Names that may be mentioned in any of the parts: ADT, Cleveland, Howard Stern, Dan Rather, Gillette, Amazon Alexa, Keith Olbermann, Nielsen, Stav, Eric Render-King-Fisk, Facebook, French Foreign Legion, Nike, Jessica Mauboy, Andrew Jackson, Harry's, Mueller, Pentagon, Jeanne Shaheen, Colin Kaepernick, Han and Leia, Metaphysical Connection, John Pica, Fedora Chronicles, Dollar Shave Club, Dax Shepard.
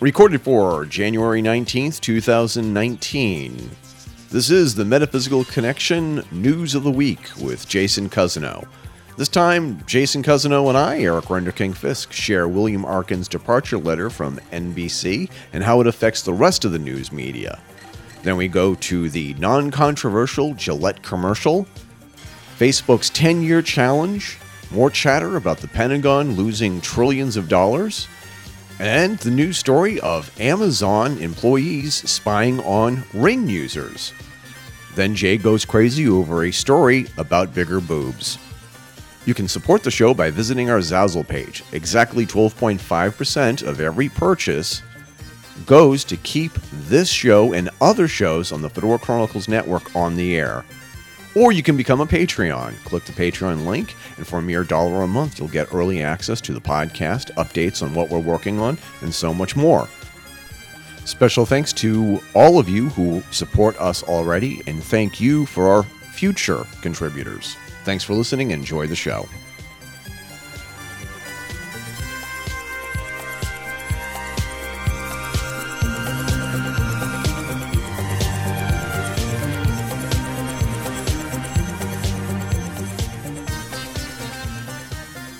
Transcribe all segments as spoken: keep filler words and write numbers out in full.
Recorded for January nineteenth, two thousand nineteen. This is the Metaphysical Connection News of the Week with Jason Cousineau. This time, Jason Cousineau and I, Eric Render-King-Fisk, share William Arkin's departure letter from N B C and how it affects the rest of the news media. Then we go to the non-controversial Gillette commercial, Facebook's ten-year challenge, more chatter about the Pentagon losing trillions of dollars, and the news story of Amazon employees spying on Ring users. Then Jay goes crazy over a story about bigger boobs. You can support the show by visiting our Zazzle page. Exactly twelve point five percent of every purchase goes to keep this show and other shows on the Fedora Chronicles network on the air. Or you can become a Patreon. Click the Patreon link, and for a mere dollar a month, you'll get early access to the podcast, updates on what we're working on, and so much more. Special thanks to all of you who support us already, and thank you for our future contributors. Thanks for listening. Enjoy the show.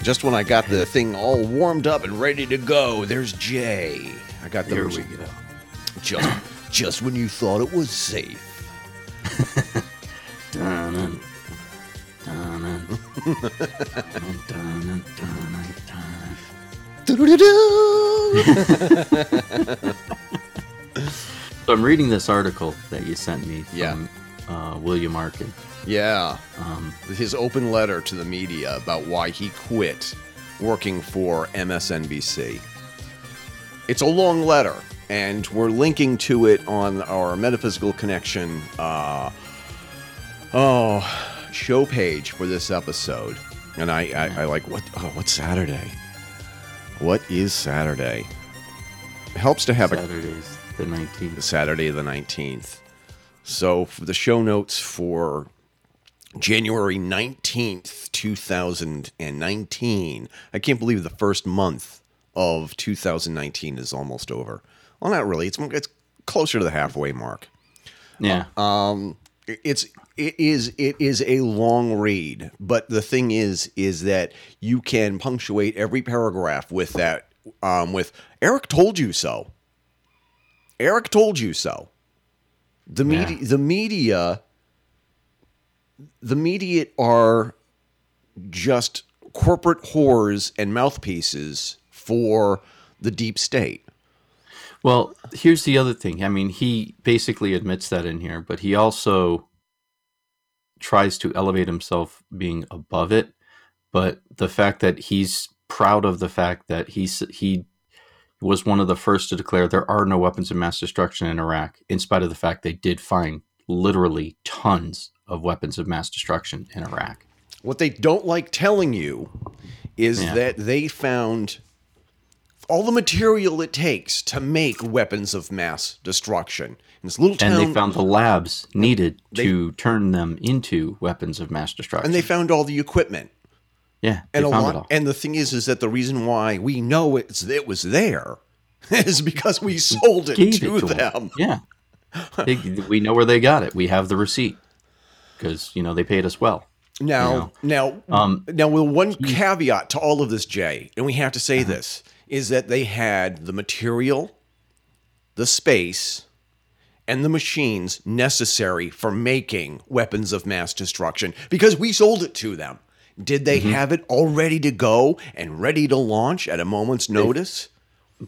Just when I got the thing all warmed up and ready to go, there's Jay. I got the. Here we go. Just, just when you thought it was safe. dun, dun, dun, dun, dun, dun, dun. So I'm reading this article that you sent me from yeah. uh, William Arkin. Yeah, um, his open letter to the media about why he quit working for M S N B C. It's a long letter, and we're linking to it on our Metaphysical Connection uh, oh, show page for this episode. And I, I, I like, what? Oh, what's Saturday? What is Saturday? It helps to have Saturday's a... Saturday's the nineteenth. Saturday the nineteenth. So for the show notes for... January nineteenth, two thousand nineteen. I can't believe the first month of two thousand nineteen is almost over. Well, not really. It's it's closer to the halfway mark. Yeah. Uh, um. It's it is it is a long read, but the thing is is that you can punctuate every paragraph with that. Um. With Eric told you so. Eric told you so. The yeah. media. The media. The media are just corporate whores and mouthpieces for the deep state. Well, here's the other thing. I mean, he basically admits that in here, but he also tries to elevate himself being above it. But the fact that he's proud of the fact that he's, he was one of the first to declare there are no weapons of mass destruction in Iraq, in spite of the fact they did find literally tons of weapons of mass destruction in Iraq. What they don't like telling you is yeah. that they found all the material it takes to make weapons of mass destruction. In this little town, and they found the labs needed they, to turn them into weapons of mass destruction. And they found all the equipment. Yeah, they and a found lot, it all. And the thing is, is that the reason why we know it's it was there is because we sold it, it to, to them. them. Yeah, they, we know where they got it. We have the receipt. Because, you know, they paid us well. Now, you know? now, um, now, well, one caveat to all of this, Jay, and we have to say uh-huh. this, is that they had the material, the space, and the machines necessary for making weapons of mass destruction because we sold it to them. Did they mm-hmm. have it all ready to go and ready to launch at a moment's they, notice?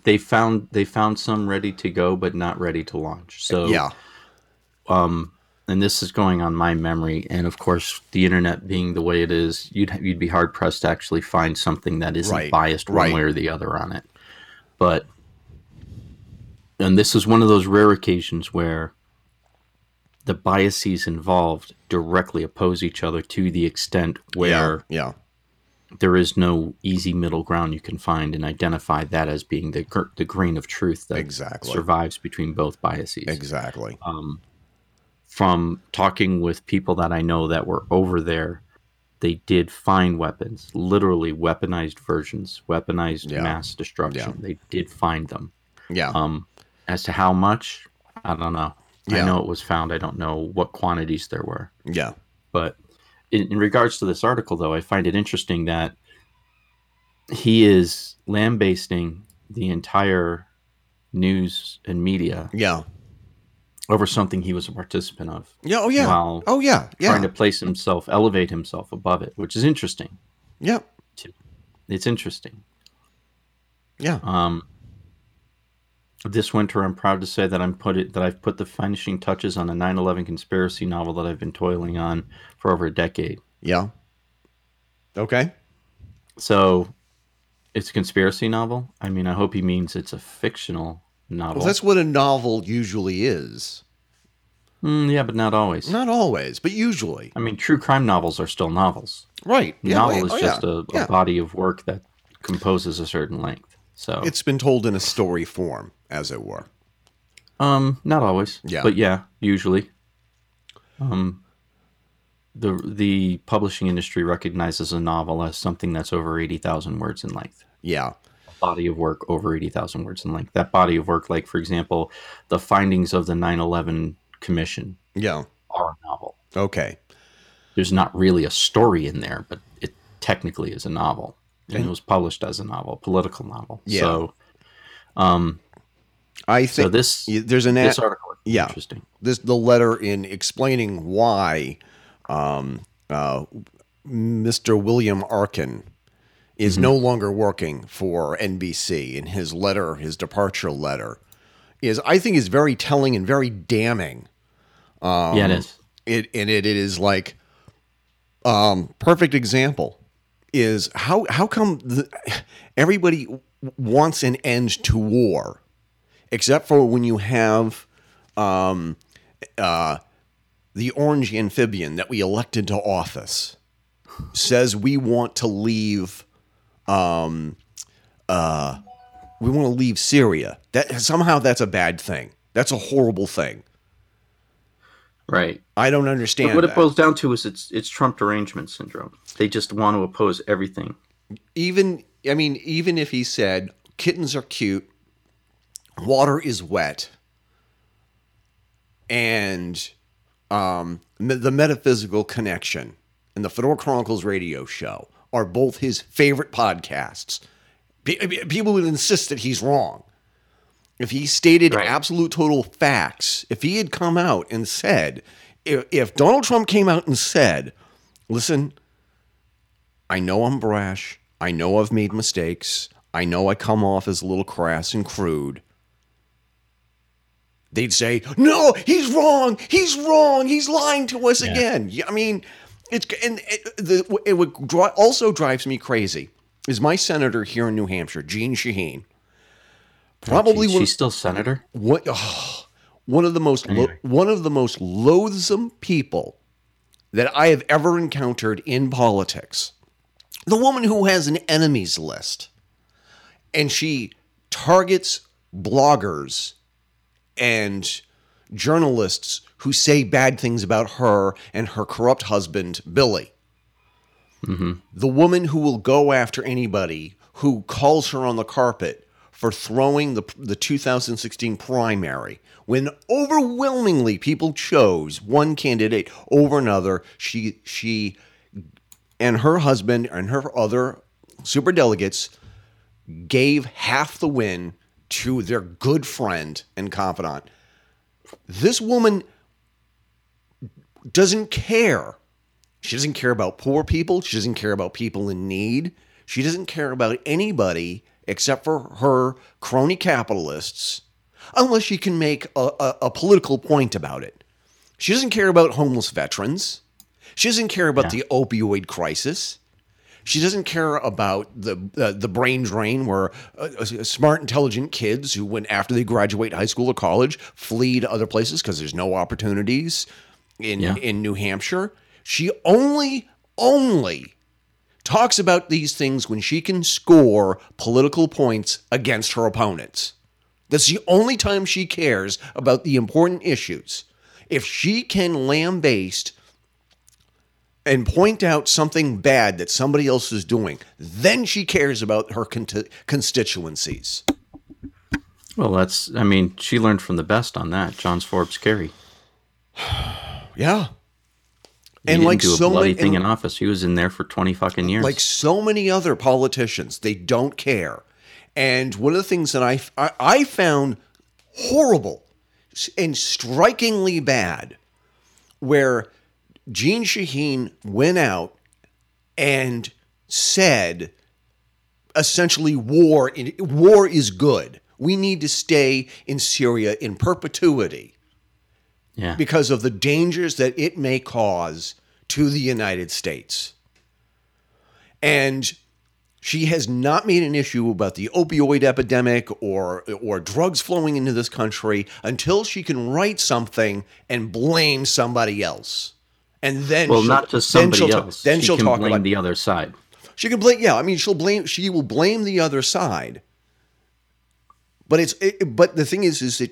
They found they found some ready to go, but not ready to launch. So, yeah. Um. And this is going on my memory, and of course, the internet being the way it is, you'd you'd be hard pressed to actually find something that isn't right, biased one right. way or the other on it. But, and this is one of those rare occasions where the biases involved directly oppose each other to the extent where yeah, yeah. there is no easy middle ground you can find and identify that as being the the grain of truth that exactly. survives between both biases. Exactly. Um, From talking with people that I know that were over there, they did find weapons, literally weaponized versions, weaponized yeah. mass destruction. Yeah. They did find them. Yeah. Um, as to how much, I don't know. Yeah. I know it was found. I don't know what quantities there were. Yeah. But in, in regards to this article, though, I find it interesting that he is lambasting the entire news and media. Yeah. Over something he was a participant of. Yeah. Oh, yeah. While oh, yeah. yeah. trying to place himself, elevate himself above it, which is interesting. Yeah. It's interesting. Yeah. Um. This winter, I'm proud to say that I'm put it that I've put the finishing touches on a nine eleven conspiracy novel that I've been toiling on for over a decade. Yeah. Okay. So, it's a conspiracy novel. I mean, I hope he means it's a fictional novel. Well, that's what a novel usually is. Mm, yeah, but not always. Not always, but usually. I mean, true crime novels are still novels. Right. A yeah, novel oh, is just yeah. a, a yeah. body of work that composes a certain length. So it's been told in a story form, as it were. Um, not always. Yeah. But yeah, usually. Um, the the publishing industry recognizes a novel as something that's over eighty thousand words in length. Yeah. Body of work over eighty thousand words in length. That body of work, like, for example, the findings of the nine eleven Commission yeah. are a novel. Okay. There's not really a story in there, but it technically is a novel. And it was published as a novel, a political novel. Yeah. So, um, I think so this, there's an ad, this article is yeah, interesting. This, the letter in explaining why um, uh, Mister William Arkin is mm-hmm. no longer working for N B C in his letter, his departure letter, is I think is very telling and very damning. Um, yeah, it is. It, and it, it is like um, perfect example is how how come the, everybody wants an end to war, except for when you have um, uh, the orange amphibian that we elected to office says we want to leave. Um, uh, we want to leave Syria. That somehow that's a bad thing. That's a horrible thing. Right. I don't understand. But what that. it boils down to is it's it's Trump derangement syndrome. They just want to oppose everything. Even I mean, even if he said kittens are cute, water is wet, and um, the Metaphysical Connection and the Fedora Chronicles radio show are both his favorite podcasts. People would insist that he's wrong. If he stated right. absolute total facts, if he had come out and said, if, if Donald Trump came out and said, listen, I know I'm brash. I know I've made mistakes. I know I come off as a little crass and crude. They'd say, no, he's wrong. He's wrong. He's lying to us yeah. again. I mean, it's and it, the, it would draw, also drives me crazy is my senator here in New Hampshire, Jeanne Shaheen. Probably oh, she's, she's still senator. What oh, one of the most anyway. lo- one of the most loathsome people that I have ever encountered in politics. The woman who has an enemies list, and she targets bloggers and journalists who say bad things about her and her corrupt husband, Billy. Mm-hmm. The woman who will go after anybody who calls her on the carpet for throwing the the two thousand sixteen primary. When overwhelmingly people chose one candidate over another, she she and her husband and her other superdelegates gave half the win to their good friend and confidant. This woman doesn't care. She doesn't care about poor people. She doesn't care about people in need. She doesn't care about anybody except for her crony capitalists, unless she can make a, a, a political point about it. She doesn't care about homeless veterans. She doesn't care about yeah. the opioid crisis. She doesn't care about the uh, the brain drain where uh, smart, intelligent kids who, when after they graduate high school or college, flee to other places because there's no opportunities in yeah. in New Hampshire. She only, only... talks about these things when she can score political points against her opponents. That's the only time she cares about the important issues. If she can lambaste and point out something bad that somebody else is doing, then she cares about her con- constituencies. Well, that's, I mean, she learned from the best on that, Johns Forbes Kerry. Yeah. He and didn't like do a so bloody many, thing in office. He was in there for twenty fucking years. Like so many other politicians, they don't care. And one of the things that I, I, I found horrible and strikingly bad, where Jeanne Shaheen went out and said, essentially, war in, war is good. We need to stay in Syria in perpetuity. Yeah. Because of the dangers that it may cause to the United States. And she has not made an issue about the opioid epidemic or or drugs flowing into this country until she can write something and blame somebody else. And then well, not just somebody else. Then she'll talk about the other side. She can blame. Yeah, I mean, she'll blame. She will blame the other side. But it's. It, but the thing is, is that.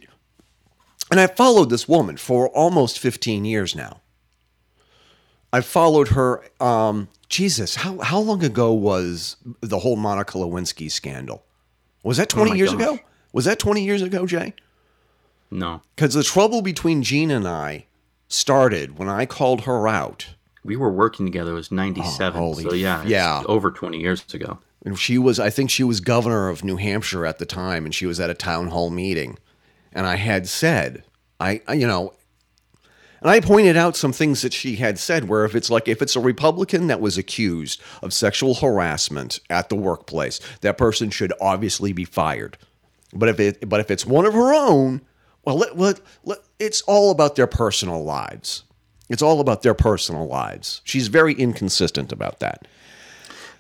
And I followed this woman for almost fifteen years now. I followed her. Um, Jesus, how how long ago was the whole Monica Lewinsky scandal? Was that twenty oh years gosh. ago? Was that twenty years ago, Jay? No, because the trouble between Jeanne and I started when I called her out. We were working together. It was ninety-seven. Oh, so yeah, it's yeah, over twenty years ago. And she was. I think she was governor of New Hampshire at the time, and she was at a town hall meeting. And I had said, I, I, you know, and I pointed out some things that she had said where if it's like, if it's a Republican that was accused of sexual harassment at the workplace, that person should obviously be fired. But if it, but if it's one of her own, well, let, let, let, it's all about their personal lives. It's all about their personal lives. She's very inconsistent about that.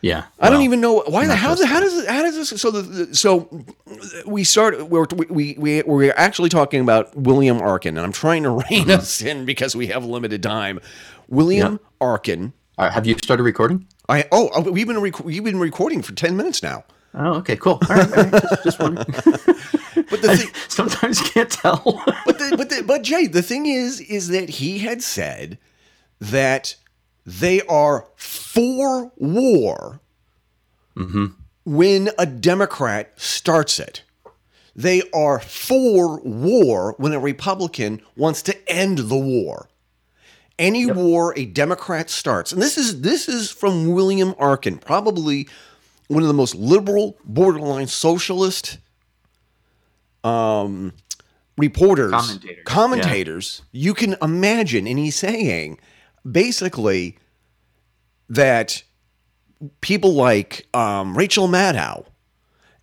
Yeah, I well, don't even know why. The, how, how does how does this? So the, so we start. We're we we we're actually talking about William Arkin, and I'm trying to rein mm-hmm. us in because we have limited time. William yeah. Arkin, uh, have you started recording? I oh we've been rec- we've been recording for ten minutes now. Oh, okay, cool. All right, all right. just, just wondering. But the thing, I sometimes can't tell. but the, but the, but Jay, the thing is, is that he had said that. They are for war mm-hmm. when a Democrat starts it. They are for war when a Republican wants to end the war. Any yep. war a Democrat starts. And this is this is from William Arkin, probably one of the most liberal, borderline socialist um, reporters, commentators, commentators yeah. you can imagine. And he's saying... basically, that people like um, Rachel Maddow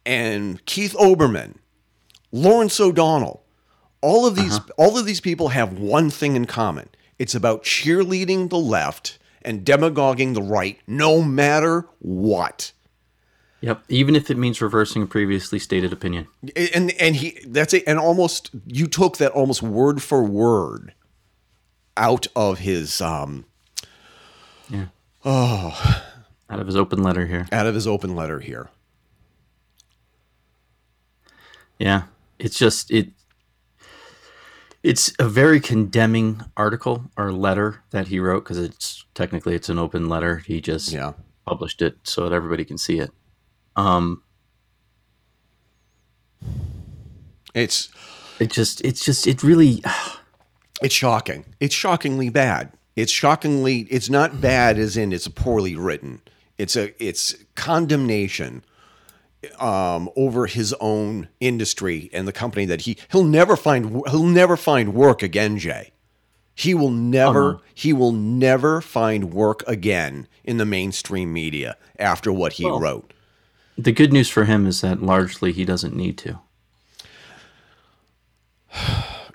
and Keith Olbermann, Lawrence O'Donnell, all of these, uh-huh. all of these people have one thing in common: it's about cheerleading the left and demagoguing the right, no matter what. Yep, even if it means reversing a previously stated opinion. And and he that's it. And almost you took that almost word for word. Out of his, um, yeah, oh, out of his open letter here. Out of his open letter here. Yeah, it's just it. It's a very condemning article or letter that he wrote because it's technically it's an open letter. He just yeah. published it so that everybody can see it. Um, it's it just it's just it really. It's shocking. It's shockingly bad. It's shockingly, it's not bad as in it's poorly written. It's a, it's condemnation um, over his own industry and the company that he, he'll never find, he'll never find work again, Jay. He will never, uh-huh. he will never find work again in the mainstream media after what he well, wrote. The good news for him is that largely he doesn't need to.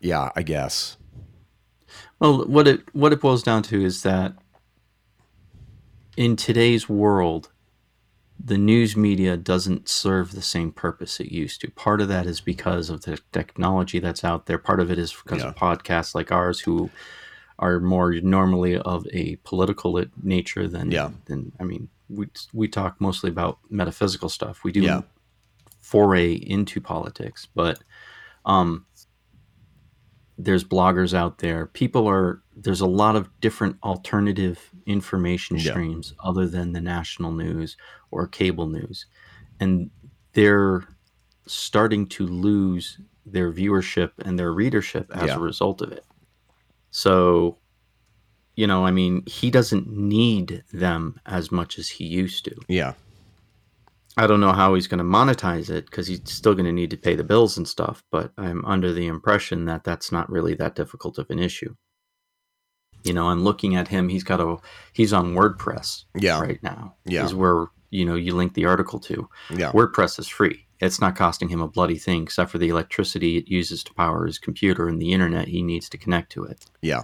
Yeah, I guess. Well, what it what it boils down to is that in today's world, the news media doesn't serve the same purpose it used to. Part of that is because of the technology that's out there. Part of it is because yeah. of podcasts like ours, who are more normally of a political nature than, yeah. than I mean, we we talk mostly about metaphysical stuff. We do yeah. foray into politics, but... um. There's bloggers out there. People are, there's a lot of different alternative information streams yeah. other than the national news or cable news. And they're starting to lose their viewership and their readership as yeah. a result of it. So, you know, I mean, he doesn't need them as much as he used to. Yeah. I don't know how he's going to monetize it because he's still going to need to pay the bills and stuff, but I'm under the impression that that's not really that difficult of an issue. You know, I'm looking at him. He's got a, he's on WordPress yeah. right now. Yeah. Is where, you know, you link the article to. Yeah. WordPress is free. It's not costing him a bloody thing except for the electricity it uses to power his computer and the internet he needs to connect to it. Yeah.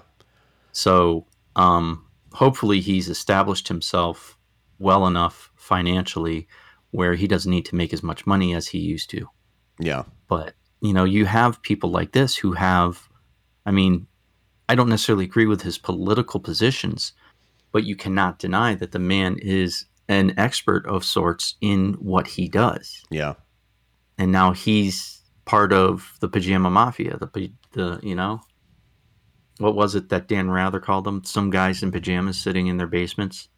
So, um, hopefully he's established himself well enough financially where he doesn't need to make as much money as he used to. Yeah. But, you know, you have people like this who have, I mean, I don't necessarily agree with his political positions, but you cannot deny that the man is an expert of sorts in what he does. Yeah. And now he's part of the pajama mafia, the, the you know, what was it that Dan Rather called them? Some guys in pajamas sitting in their basements.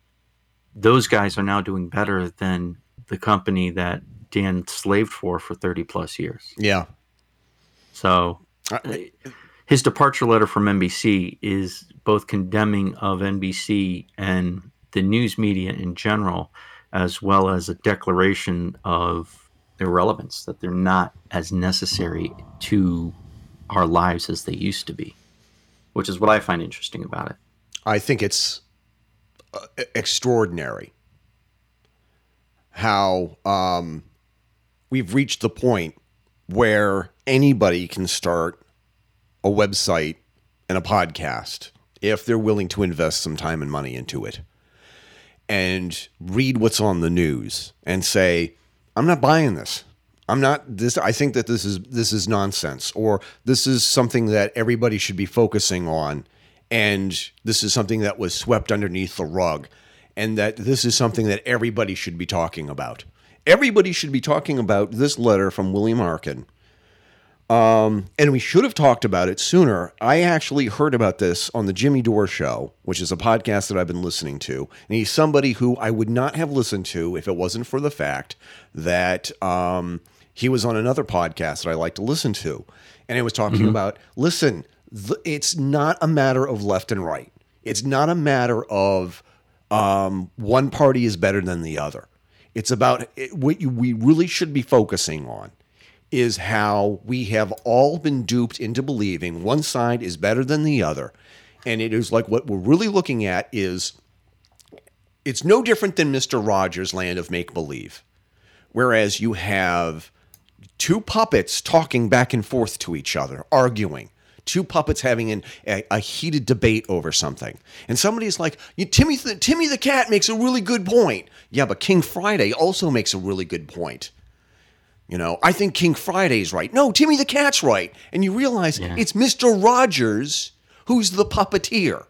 Those guys are now doing better than the company that Dan slaved for for thirty plus years. Yeah. So I, his departure letter from N B C is both condemning of N B C and the news media in general, as well as a declaration of irrelevance, that they're not as necessary to our lives as they used to be, which is what I find interesting about it. I think it's uh, extraordinary how um, we've reached the point where anybody can start a website and a podcast if they're willing to invest some time and money into it and read what's on the news and say, I'm not buying this. I'm not this. I think that this is this is nonsense, or this is something that everybody should be focusing on. And this is something that was swept underneath the rug. And that this is something that everybody should be talking about. Everybody should be talking about this letter from William Arkin. Um, and we should have talked about it sooner. I actually heard about this on the Jimmy Dore Show, which is a podcast that I've been listening to. And he's somebody who I would not have listened to if it wasn't for the fact that um, he was on another podcast that I like to listen to. And it was talking mm-hmm. about, listen, th- it's not a matter of left and right. It's not a matter of... Um, one party is better than the other. It's about it, what you, we really should be focusing on is how we have all been duped into believing one side is better than the other. And it is like what we're really looking at is it's no different than Mister Rogers' land of make-believe. Whereas you have two puppets talking back and forth to each other, arguing. Two puppets having an, a, a heated debate over something. And somebody's like, you, Timmy, th- Timmy the Cat makes a really good point. Yeah, but King Friday also makes a really good point. You know, I think King Friday's right. No, Timmy the Cat's right. And you realize yeah. it's Mister Rogers who's the puppeteer.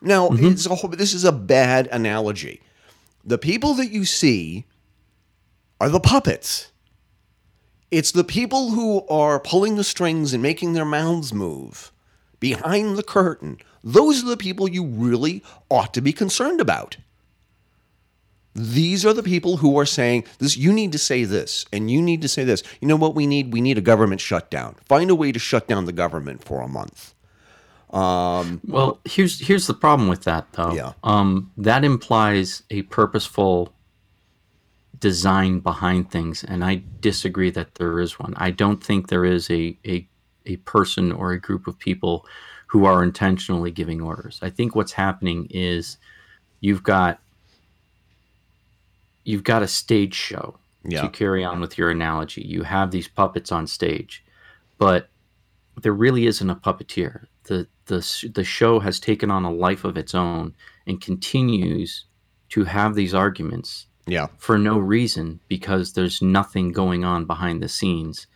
Now, mm-hmm. it's a whole, this is a bad analogy. The people that you see are the puppets. It's the people who are pulling the strings and making their mouths move behind the curtain. Those are the people you really ought to be concerned about. These are the people who are saying, "This, you need to say this, and you need to say this. You know what we need? We need a government shutdown. Find a way to shut down the government for a month." Um, well, here's here's the problem with that, though. Yeah. Um, that implies a purposeful design behind things, and I disagree that there is one. I don't think there is a, a a person or a group of people who are intentionally giving orders. I think what's happening is you've got you've got a stage show. Yeah. To carry on with your analogy, you have these puppets on stage, but there really isn't a puppeteer. The the the show has taken on a life of its own and continues to have these arguments. Yeah. For no reason, because there's nothing going on behind the scenes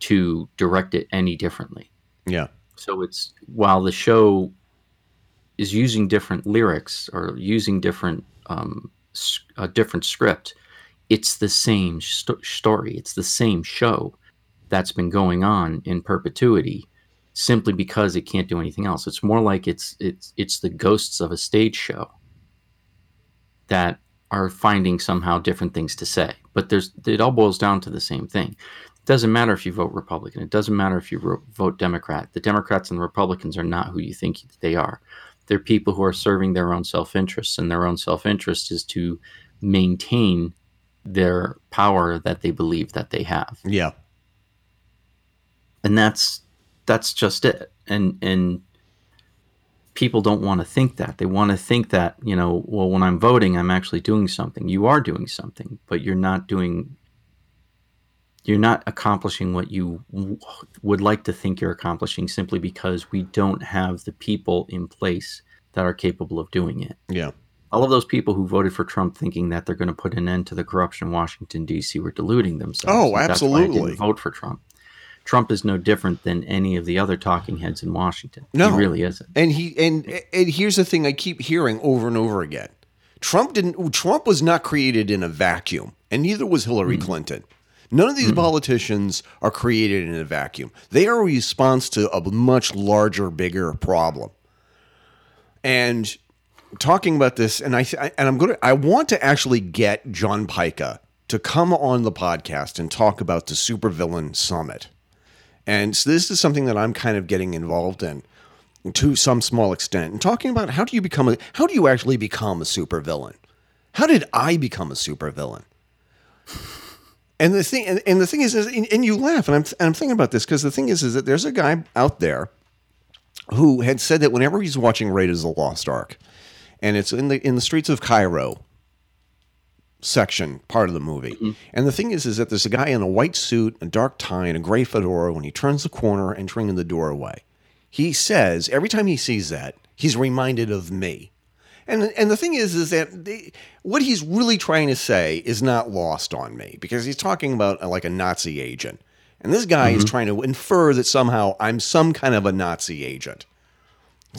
to direct it any differently. Yeah. So it's while the show is using different lyrics or using different um, a different script, it's the same st- story. It's the same show that's been going on in perpetuity, simply because it can't do anything else. It's more like it's it's it's the ghosts of a stage show that are finding somehow different things to say, but there's it all boils down to the same thing. It doesn't matter if you vote Republican. It doesn't matter if you vote Democrat. The Democrats and the Republicans are not who you think they are. They're people who are serving their own self-interests, and their own self-interest is to maintain their power that they believe that they have. Yeah. And that's that's just it. And and people don't want to think that. They want to think that, you know, well, when I'm voting, I'm actually doing something. You are doing something, but you're not doing You're not accomplishing what you w- would like to think you're accomplishing, simply because we don't have the people in place that are capable of doing it. Yeah. All of those people who voted for Trump thinking that they're going to put an end to the corruption in Washington, D C were deluding themselves. Oh, absolutely. That's why I didn't vote for Trump. Trump is no different than any of the other talking heads in Washington. No. He really isn't. And he and, and here's the thing I keep hearing over and over again. Trump didn't Trump was not created in a vacuum, and neither was Hillary mm-hmm. Clinton. None of these politicians are created in a vacuum. They are a response to a much larger, bigger problem. And talking about this, and I and I'm going to, I want to actually get John Pica to come on the podcast and talk about the Supervillain Summit. And so this is something that I'm kind of getting involved in to some small extent, and talking about how do you become a, how do you actually become a supervillain? How did I become a supervillain? And the thing, and the thing is, is and, and you laugh, and I'm, and I'm thinking about this because the thing is, is that there's a guy out there who had said that whenever he's watching Raiders of the Lost Ark, and it's in the in the streets of Cairo section part of the movie, mm-hmm. and the thing is, is that there's a guy in a white suit, a dark tie, and a gray fedora. When he turns the corner, entering in the doorway, he says every time he sees that, he's reminded of me. And and the thing is, is that they, what he's really trying to say is not lost on me, because he's talking about a, like a Nazi agent. And this guy mm-hmm. is trying to infer that somehow I'm some kind of a Nazi agent.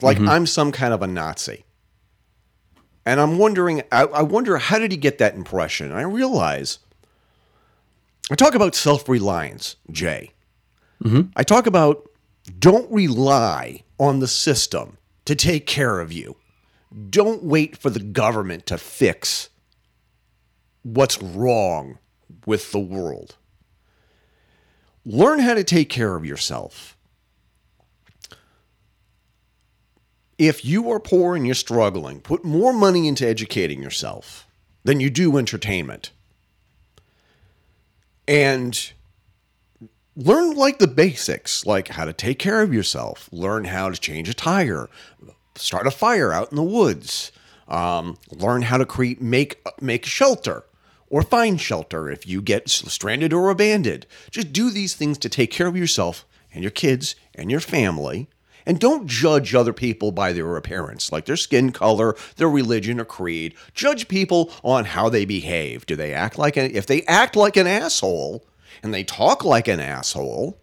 Like mm-hmm. I'm some kind of a Nazi. And I'm wondering, I, I wonder, how did he get that impression? And I realize, I talk about self-reliance, Jay. Mm-hmm. I talk about don't rely on the system to take care of you. Don't wait for the government to fix what's wrong with the world. Learn how to take care of yourself. If you are poor and you're struggling, put more money into educating yourself than you do entertainment. And learn like the basics, like how to take care of yourself, learn how to change a tire, start a fire out in the woods, um, learn how to create, make, make shelter, or find shelter if you get stranded or abandoned. Just do these things to take care of yourself and your kids and your family. And don't judge other people by their appearance, like their skin color, their religion or creed. Judge people on how they behave. Do they act like an, if they act like an asshole and they talk like an asshole,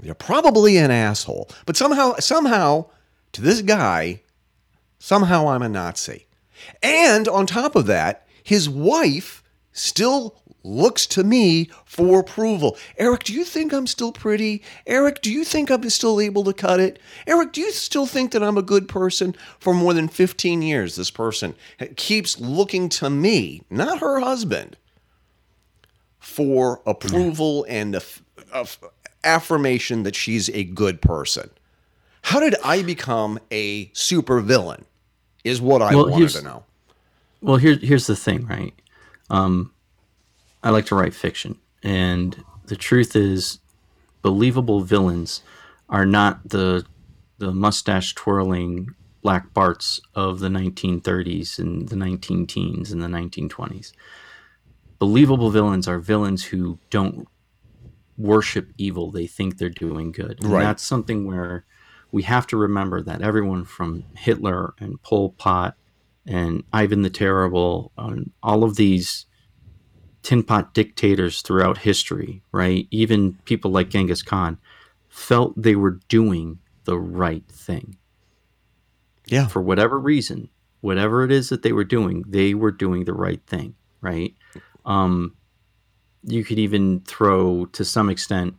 they're probably an asshole. But somehow, somehow, to this guy, somehow I'm a Nazi. And on top of that, his wife still looks to me for approval. Eric, do you think I'm still pretty? Eric, do you think I'm still able to cut it? Eric, do you still think that I'm a good person? For more than fifteen years, this person keeps looking to me, not her husband, for approval and af- af- affirmation that she's a good person. How did I become a supervillain is what I well, wanted to know. Well, here, here's the thing, right? Um, I like to write fiction. And the truth is, believable villains are not the the mustache-twirling Black Barts of the nineteen thirties and the nineteen-teens and the nineteen twenties. Believable villains are villains who don't worship evil. They think they're doing good. And right. That's something where we have to remember that everyone from Hitler and Pol Pot and Ivan the Terrible and all of these tin pot dictators throughout history, right? Even people like Genghis Khan felt they were doing the right thing. Yeah. For whatever reason, whatever it is that they were doing, they were doing the right thing, right? Um, you could even throw, to some extent,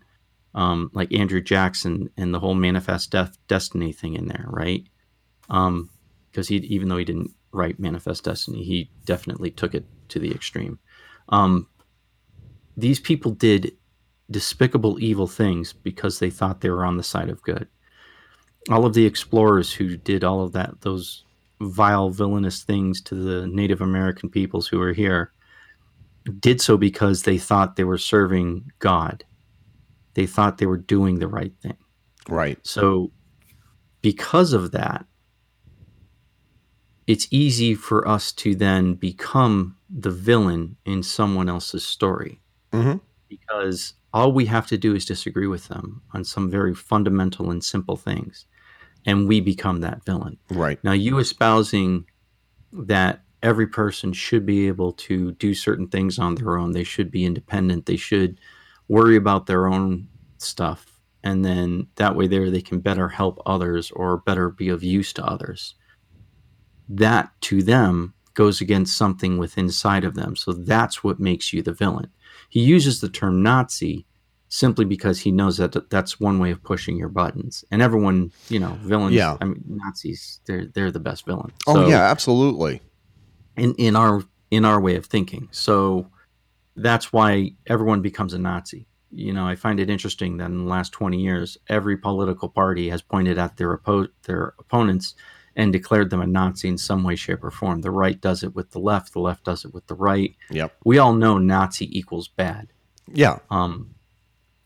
Um, like Andrew Jackson and the whole Manifest Death Destiny thing in there, right? Because um, he, even though he didn't write Manifest Destiny, he definitely took it to the extreme. Um, these people did despicable evil things because they thought they were on the side of good. All of the explorers who did all of that, those vile, villainous things to the Native American peoples who were here, did so because they thought they were serving God. They thought they were doing the right thing. Right. So because of that, it's easy for us to then become the villain in someone else's story. Mm-hmm. Because all we have to do is disagree with them on some very fundamental and simple things, and we become that villain. Right. Now, you espousing that every person should be able to do certain things on their own, they should be independent, they should worry about their own stuff, and then that way there they can better help others or better be of use to others. That to them goes against something within inside of them. So that's what makes you the villain. He uses the term Nazi simply because he knows that that's one way of pushing your buttons. And everyone, you know, villains, yeah. I mean, Nazis, they're they're the best villain. Oh, so, yeah, absolutely. In in our in our way of thinking. So that's why everyone becomes a Nazi. You know, I find it interesting that in the last twenty years, every political party has pointed at their oppo- their opponents and declared them a Nazi in some way, shape, or form. The right does it with the left. The left does it with the right. Yep. We all know Nazi equals bad. Yeah. Um.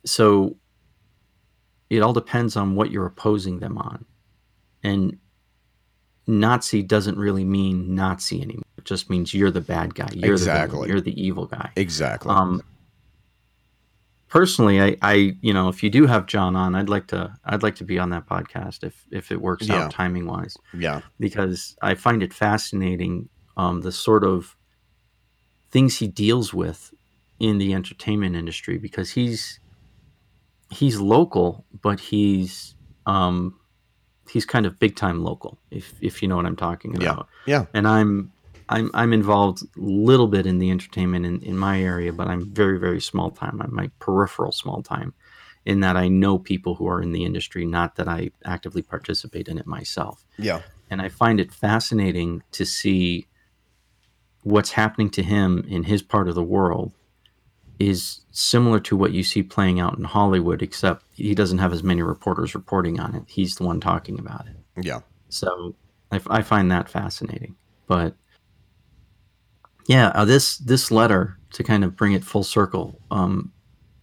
So it all depends on what you're opposing them on. And Nazi doesn't really mean Nazi anymore. It just means you're the bad guy. You're exactly. The villain, you're the evil guy. Exactly. Um. Personally, I, I, you know, if you do have John on, I'd like to, I'd like to be on that podcast if, if it works yeah. out timing wise. Yeah. Because I find it fascinating, um, the sort of things he deals with in the entertainment industry, because he's, he's local, but he's, um, he's kind of big time local, if, if you know what I'm talking about. Yeah. Yeah. And I'm, I'm I'm involved a little bit in the entertainment in, in my area, but I'm very, very small time. I'm like peripheral small time in that I know people who are in the industry, not that I actively participate in it myself. Yeah. And I find it fascinating to see what's happening to him in his part of the world is similar to what you see playing out in Hollywood, except he doesn't have as many reporters reporting on it. He's the one talking about it. Yeah. So I, I find that fascinating. But yeah, uh, this this letter, to kind of bring it full circle, um,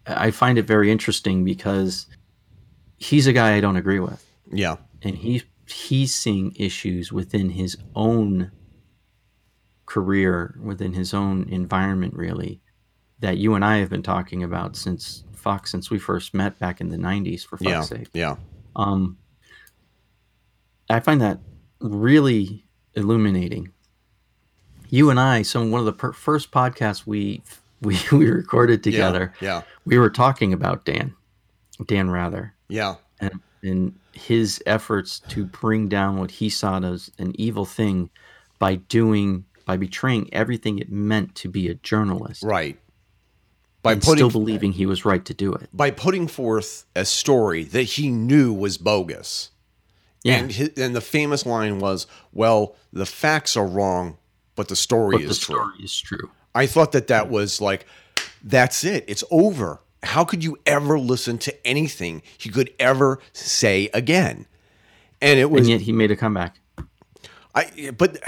I find it very interesting because he's a guy I don't agree with. Yeah. And he, he's seeing issues within his own career, within his own environment, really, that you and I have been talking about since, fuck, since we first met back in the nineties, for fuck's yeah. sake. Yeah, um, I find that really illuminating. You and I, so one of the per- first podcasts we, we we recorded together, yeah, yeah, we were talking about Dan, Dan Rather. Yeah. And, and his efforts to bring down what he saw as an evil thing by doing, by betraying everything it meant to be a journalist. Right. By putting, still believing he was right to do it. By putting forth a story that he knew was bogus. Yeah. And, his, and the famous line was, well, the facts are wrong, but the story but is the true. Story is true. I thought that that was like, that's it. It's over. How could you ever listen to anything he could ever say again? And it was, and yet he made a comeback. I, but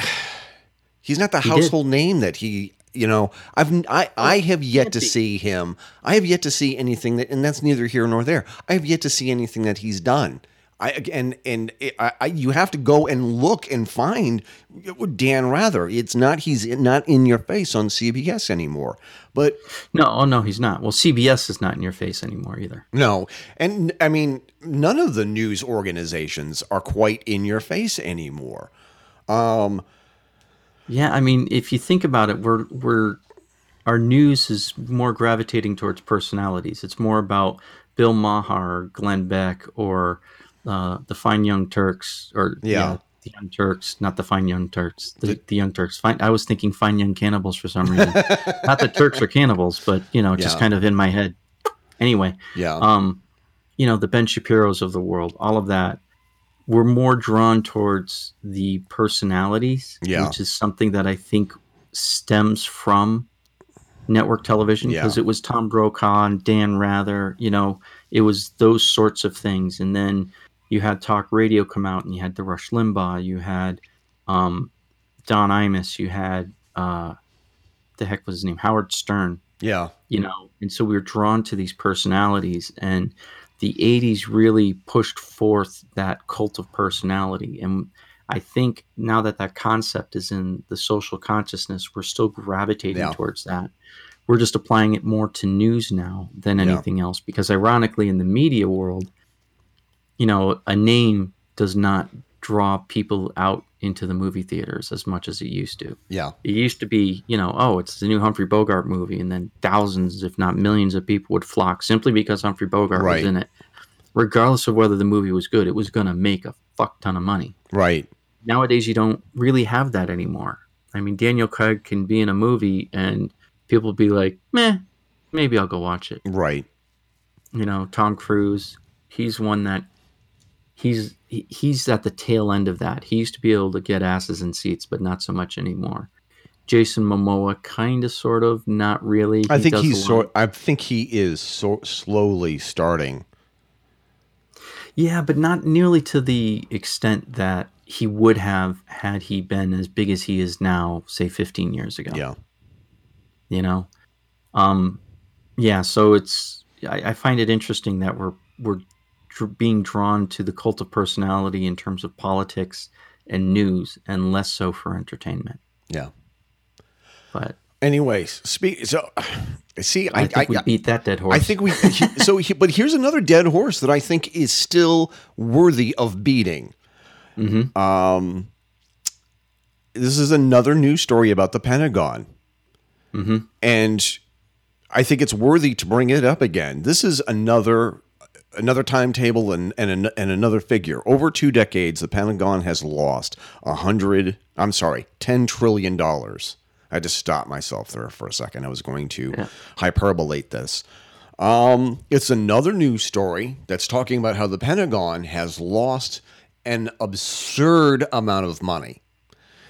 he's not the he household did. name that he, you know, I've, I, I have yet to see him. I have yet to see anything that, and that's neither here nor there. I have yet to see anything that he's done. I and and it, I you have to go and look and find Dan Rather. It's not he's not in your face on C B S anymore. But no, oh no, he's not. Well, C B S is not in your face anymore either. No, and I mean none of the news organizations are quite in your face anymore. Um, yeah, I mean if you think about it, we're we're our news is more gravitating towards personalities. It's more about Bill Maher, or Glenn Beck, or Uh, the Fine Young Turks, or yeah, you know, the Young Turks, not the Fine Young Turks, the, the Young Turks. Fine, I was thinking Fine Young Cannibals for some reason. Not that Turks are cannibals, but you know, yeah. just kind of in my head. Anyway, yeah, um, you know, the Ben Shapiros of the world, all of that. We're more drawn towards the personalities, yeah. which is something that I think stems from network television because yeah. it was Tom Brokaw and Dan Rather. You know, it was those sorts of things. And then you had talk radio come out, and you had the Rush Limbaugh. You had um, Don Imus. You had uh, the heck was his name? Howard Stern. Yeah. You know, and so we were drawn to these personalities, and the eighties really pushed forth that cult of personality. And I think now that that concept is in the social consciousness, we're still gravitating yeah. towards that. We're just applying it more to news now than anything yeah. else, because ironically in the media world, you know, a name does not draw people out into the movie theaters as much as it used to. Yeah. It used to be, you know, oh, it's the new Humphrey Bogart movie, and then thousands, if not millions of people would flock simply because Humphrey Bogart right. was in it. Regardless of whether the movie was good, it was going to make a fuck ton of money. Right. Nowadays, you don't really have that anymore. I mean, Daniel Craig can be in a movie and people be like, meh, maybe I'll go watch it. Right. You know, Tom Cruise, he's one that he's he, he's at the tail end of that. He used to be able to get asses in seats, but not so much anymore. Jason Momoa, kind of, sort of, not really. I he think he's sort. I think he is so slowly starting. Yeah, but not nearly to the extent that he would have had he been as big as he is now, say fifteen years ago. Yeah. You know, um, yeah. So it's I, I find it interesting that we're we're. being drawn to the cult of personality in terms of politics and news, and less so for entertainment. Yeah. But anyways, speak. So see, I, I think I, we I, beat that dead horse. I think we, so, he, but here's another dead horse that I think is still worthy of beating. Mm-hmm. Um, this is another news story about the Pentagon. Mm-hmm. And I think it's worthy to bring it up again. This is another Another timetable and, and and another figure. Over two decades, the Pentagon has lost a hundred. I'm sorry, ten trillion dollars. I just stopped myself there for a second. I was going to yeah. hyperbolate this. Um, it's another news story that's talking about how the Pentagon has lost an absurd amount of money.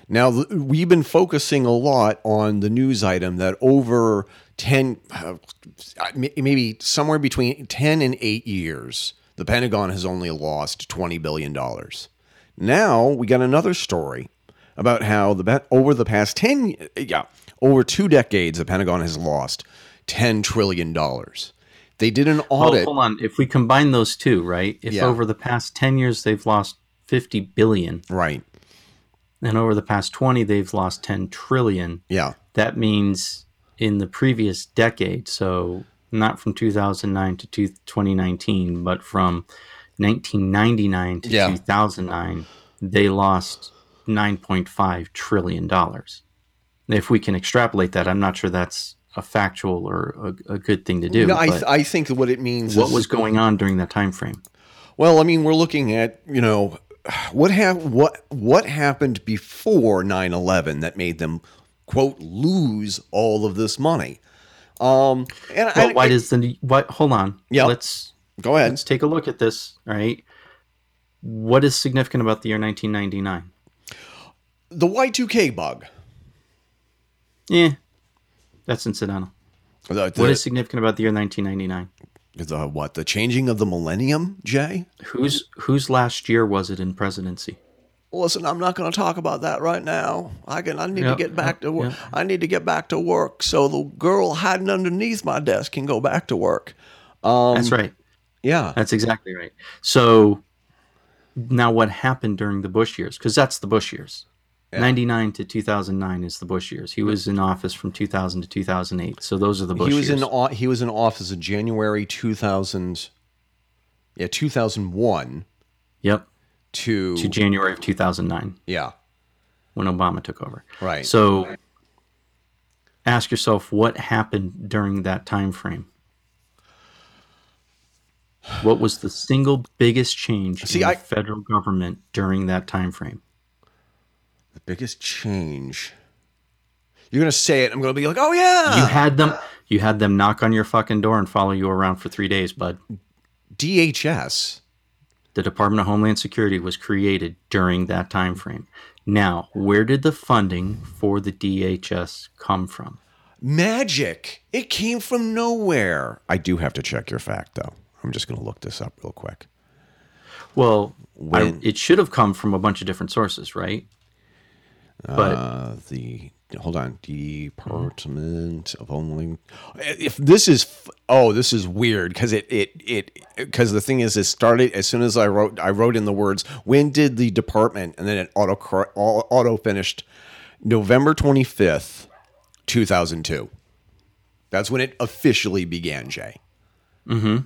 Now, we've been focusing a lot on the news item that over ten, uh, maybe somewhere between ten and eight years, the Pentagon has only lost twenty billion dollars. Now, we got another story about how the over the past ten, yeah, over two decades, the Pentagon has lost ten trillion dollars. They did an audit. Well, hold on. If we combine those two, right? If yeah. over the past ten years, they've lost fifty billion dollars. Right. And over the past twenty, they've lost ten trillion. Yeah. That means in the previous decade, so not from two thousand nine to twenty nineteen, but from nineteen ninety-nine to yeah. two thousand nine, they lost nine point five trillion dollars. If we can extrapolate that, I'm not sure that's a factual or a, a good thing to do. No, I, th- I think what it means what is... What was going on during that time frame? Well, I mean, we're looking at, you know... What hap- what what happened before nine eleven that made them, quote, lose all of this money? Um, and well, I, why I, does the what? Hold on. Yeah, let's go ahead. Let's take a look at this. All right. What is significant about the year nineteen ninety-nine? The Y two K bug. Yeah, that's incidental. The, the, what is significant about the year nineteen ninety-nine? The what? The changing of the millennium, Jay? Whose whose last year was it in presidency? Listen, I'm not going to talk about that right now. I can. I need yep, to get back yep, to work. Yep. I need to get back to work so the girl hiding underneath my desk can go back to work. Um, That's right. Yeah. That's exactly right. So now what happened during the Bush years? Because that's the Bush years. Yeah. ninety-nine to two thousand nine is the Bush years. He was in office from two thousand to two thousand eight. So those are the Bush he was years. In, he was in office in January two thousand, yeah, two thousand one. Yep. To, to January of two thousand nine. Yeah. When Obama took over. Right. So ask yourself what happened during that time frame. What was the single biggest change See, in I, the federal government during that time frame? The biggest change. You're going to say it. I'm going to be like, oh, yeah. You had them. You had them knock on your fucking door and follow you around for three days, bud. D H S. The Department of Homeland Security was created during that time frame. Now, where did the funding for the D H S come from? magic. It came from nowhere. I do have to check your fact, though. I'm just going to look this up real quick. Well, when, I, it should have come from a bunch of different sources, right? But uh, the hold on, Department of Homeland. If this is oh, this is weird because it it it because the thing is, it started as soon as I wrote I wrote in the words when did the department, and then it auto auto finished November twenty-fifth, two thousand two. That's when it officially began, Jay. Mm-hmm.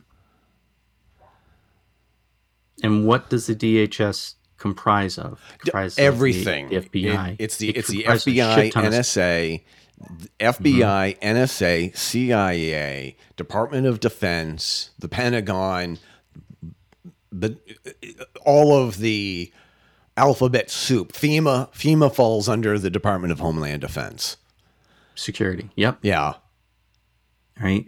And what does the D H S comprise of? Comprise everything. Of the, the F B I. It, it's the it it's the F B I, N S A, F B I, mm-hmm. N S A, C I A, Department of Defense, the Pentagon, the all of the alphabet soup. FEMA FEMA falls under the Department of Homeland Defense. Security. Yep. Yeah. Right.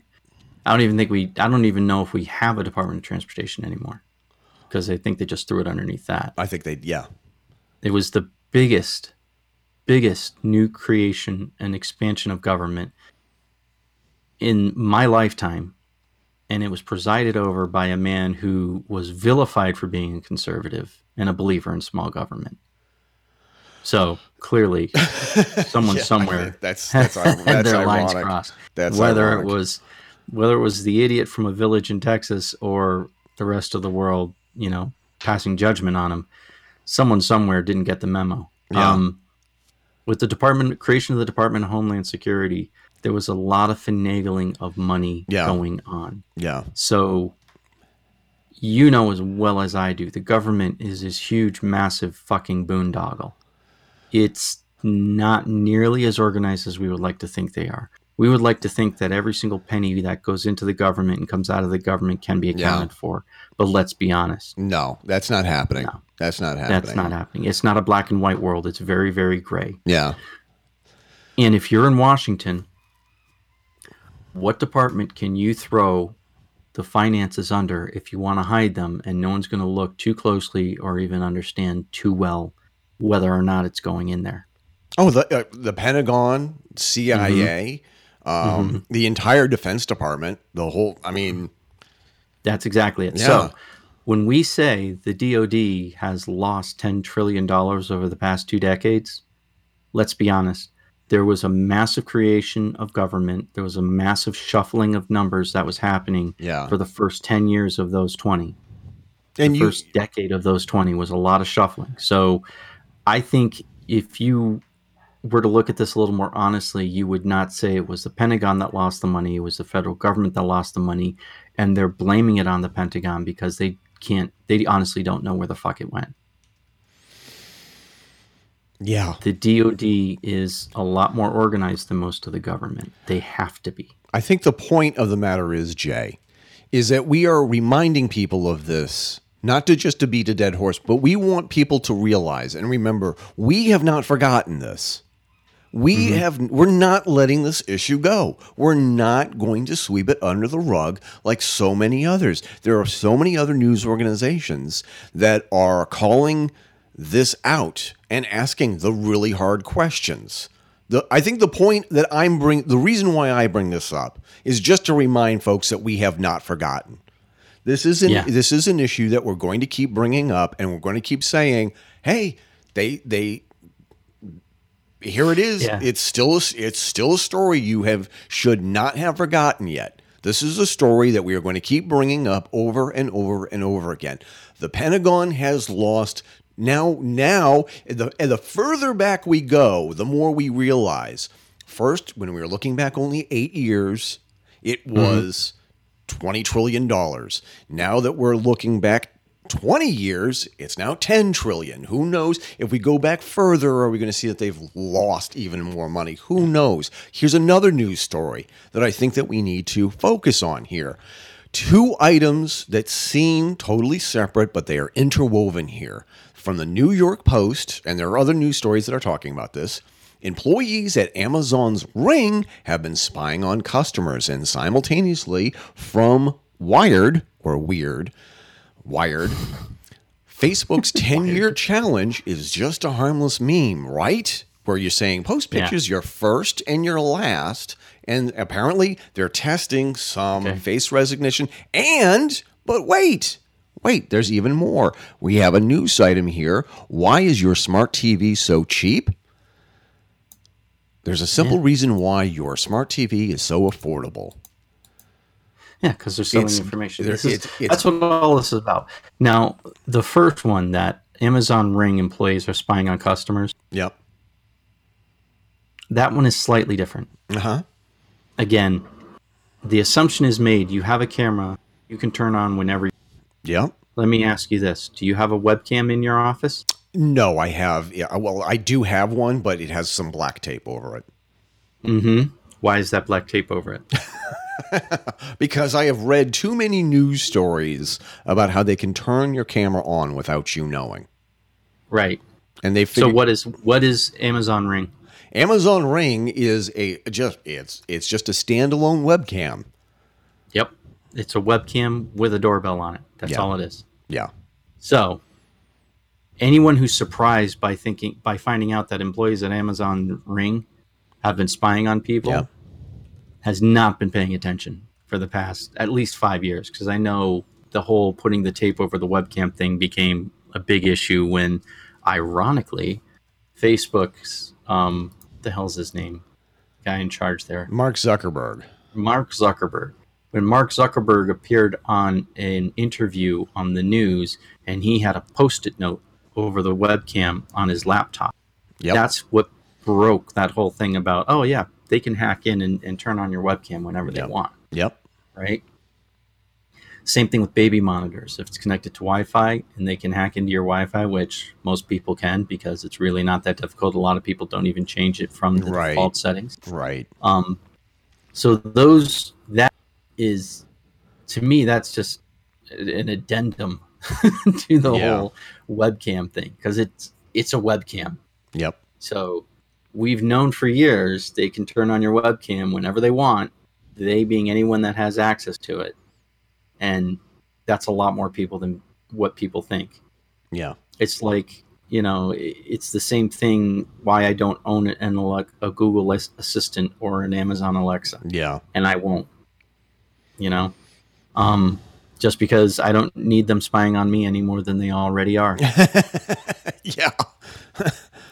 I don't even think we. I don't even know if we have a Department of Transportation anymore. Because I think they just threw it underneath that. I think they, yeah. It was the biggest, biggest new creation and expansion of government in my lifetime. And it was presided over by a man who was vilified for being a conservative and a believer in small government. So clearly, someone yeah, somewhere that's, that's, had that's their ironic. Lines crossed. That's whether ironic. it was Whether it was the idiot from a village in Texas or the rest of the world, you know, passing judgment on him. Someone somewhere didn't get the memo. Yeah. Um, with the department creation of the Department of Homeland Security, there was a lot of finagling of money yeah. going on. Yeah. So, you know as well as I do, the government is this huge, massive fucking boondoggle. It's not nearly as organized as we would like to think they are. We would like to think that every single penny that goes into the government and comes out of the government can be accounted yeah. for. But let's be honest. No, that's not happening. No. That's not happening. That's not happening. It's not a black and white world. It's very, very gray. Yeah. And if you're in Washington, what department can you throw the finances under if you want to hide them and no one's going to look too closely or even understand too well whether or not it's going in there? Oh, the, uh, the Pentagon, C I A. Mm-hmm. Um, mm-hmm. The entire Defense Department, the whole, I mean. That's exactly it. Yeah. So when we say the D O D has lost ten trillion dollars over the past two decades, let's be honest, there was a massive creation of government. There was a massive shuffling of numbers that was happening yeah. for the first ten years of those twenty. And the you, first decade of those twenty was a lot of shuffling. So I think if you were to look at this a little more honestly, you would not say it was the Pentagon that lost the money. It was the federal government that lost the money, and they're blaming it on the Pentagon because they can't, they honestly don't know where the fuck it went. Yeah. The D O D is a lot more organized than most of the government. They have to be. I think the point of the matter is, Jay, is that we are reminding people of this, not to just to beat a dead horse, but we want people to realize and remember, we have not forgotten this. We mm-hmm. have, we're not letting this issue go. We're not going to sweep it under the rug like so many others. There are so many other news organizations that are calling this out and asking the really hard questions. The, I think the point that I'm bring, the reason why I bring this up is just to remind folks that we have not forgotten. This is an, yeah. this is an issue that we're going to keep bringing up, and we're going to keep saying, hey, they, they, here it is. Yeah. It's still a, it's still a story you have should not have forgotten yet. This is a story that we are going to keep bringing up over and over and over again. The Pentagon has lost. Now, now, the, and the further back we go, the more we realize. First, when we were looking back only eight years, it was mm-hmm. twenty trillion dollars. Now that we're looking back twenty years, it's now ten trillion. Who knows? If we go back further, are we going to see that they've lost even more money? Who knows? Here's another news story that I think that we need to focus on here. Two items that seem totally separate, but they are interwoven here. From the New York Post, and there are other news stories that are talking about this, employees at Amazon's Ring have been spying on customers, and simultaneously from Wired, or Weird, Wired, Facebook's ten-year challenge is just a harmless meme, right? Where you're saying, post pictures, yeah. your first and your last, And apparently they're testing some okay. face recognition. And, but wait, wait, there's even more. We have a news item here. Why is your smart T V so cheap? There's a simple yeah. reason why your smart T V is so affordable. Yeah, because there's so it's, many information. This is, it's, it's, that's what all this is about. Now, the first one, that Amazon Ring employees are spying on customers. Yep. That one is slightly different. Uh-huh. Again, the assumption is made. You have a camera you can turn on whenever you Yep. Let me ask you this. Do you have a webcam in your office? No, I have. Yeah, well, I do have one, but it has some black tape over it. Mm-hmm. Why is that black tape over it? Because I have read too many news stories about how they can turn your camera on without you knowing. Right. And they figured- So what is what is Amazon Ring? Amazon Ring is a just it's it's just a standalone webcam. Yep. It's a webcam with a doorbell on it. That's yeah. all it is. Yeah. So anyone who's surprised by thinking by finding out that employees at Amazon Ring have been spying on people yeah. has not been paying attention for the past at least five years. Because I know the whole putting the tape over the webcam thing became a big issue when, ironically, Facebook's, um, the hell's his name? Guy in charge there. Mark Zuckerberg. Mark Zuckerberg. When Mark Zuckerberg appeared on an interview on the news and he had a post-it note over the webcam on his laptop. Yep. That's what broke that whole thing about, oh yeah, they can hack in and, and turn on your webcam whenever yep. they want. Yep. Right? Same thing with baby monitors. If it's connected to Wi-Fi and they can hack into your Wi-Fi, which most people can because it's really not that difficult. A lot of people don't even change it from the right. default settings. Right. Um, so those, that is, to me, that's just an addendum to the yeah. whole webcam thing because it's, it's a webcam. Yep. So we've known for years they can turn on your webcam whenever they want, they being anyone that has access to it. And that's a lot more people than what people think. Yeah. It's like, you know, it's the same thing why I don't own an Ale- a Google Assistant or an Amazon Alexa. Yeah. And I won't, you know, um, just because I don't need them spying on me any more than they already are. yeah.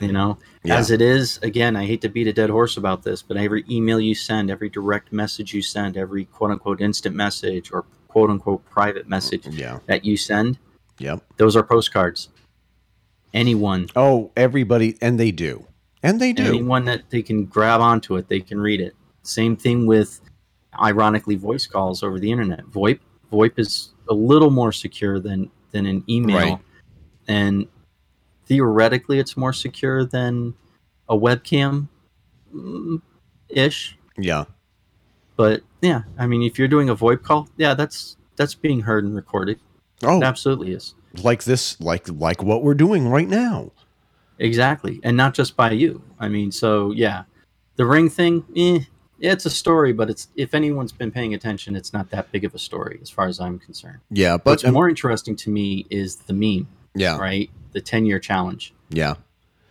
You know, yeah. as it is, again, I hate to beat a dead horse about this, but every email you send, every direct message you send, every quote unquote instant message or quote unquote private message yeah. that you send, yeah, those are postcards. Anyone. Oh, everybody. And they do. And they do. Anyone that they can grab onto it, they can read it. Same thing with, ironically, voice calls over the internet. VoIP. VoIP is a little more secure than, than an email. Right. And theoretically, it's more secure than a webcam-ish. Yeah. But, yeah, I mean, if you're doing a VoIP call, yeah, that's that's being heard and recorded. Oh. It absolutely is. Like this, like like what we're doing right now. Exactly. And not just by you. I mean, so, yeah. The Ring thing, eh, it's a story, but it's if anyone's been paying attention, it's not that big of a story as far as I'm concerned. Yeah, but... What's um, more interesting to me is the meme. Yeah. Right? The ten-year challenge. Yeah.